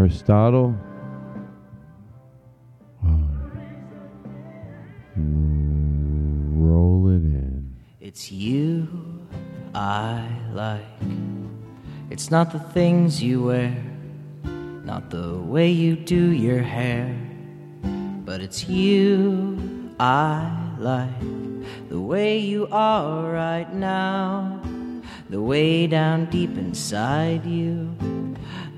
Aristotle. Roll it in. It's you I like. It's not the things you wear, not the way you do your hair, but it's you I like. The way you are right now, the way down deep inside you,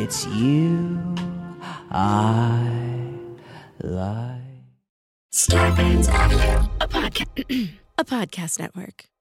It's you I like. Starbane's Audio, a podcast network.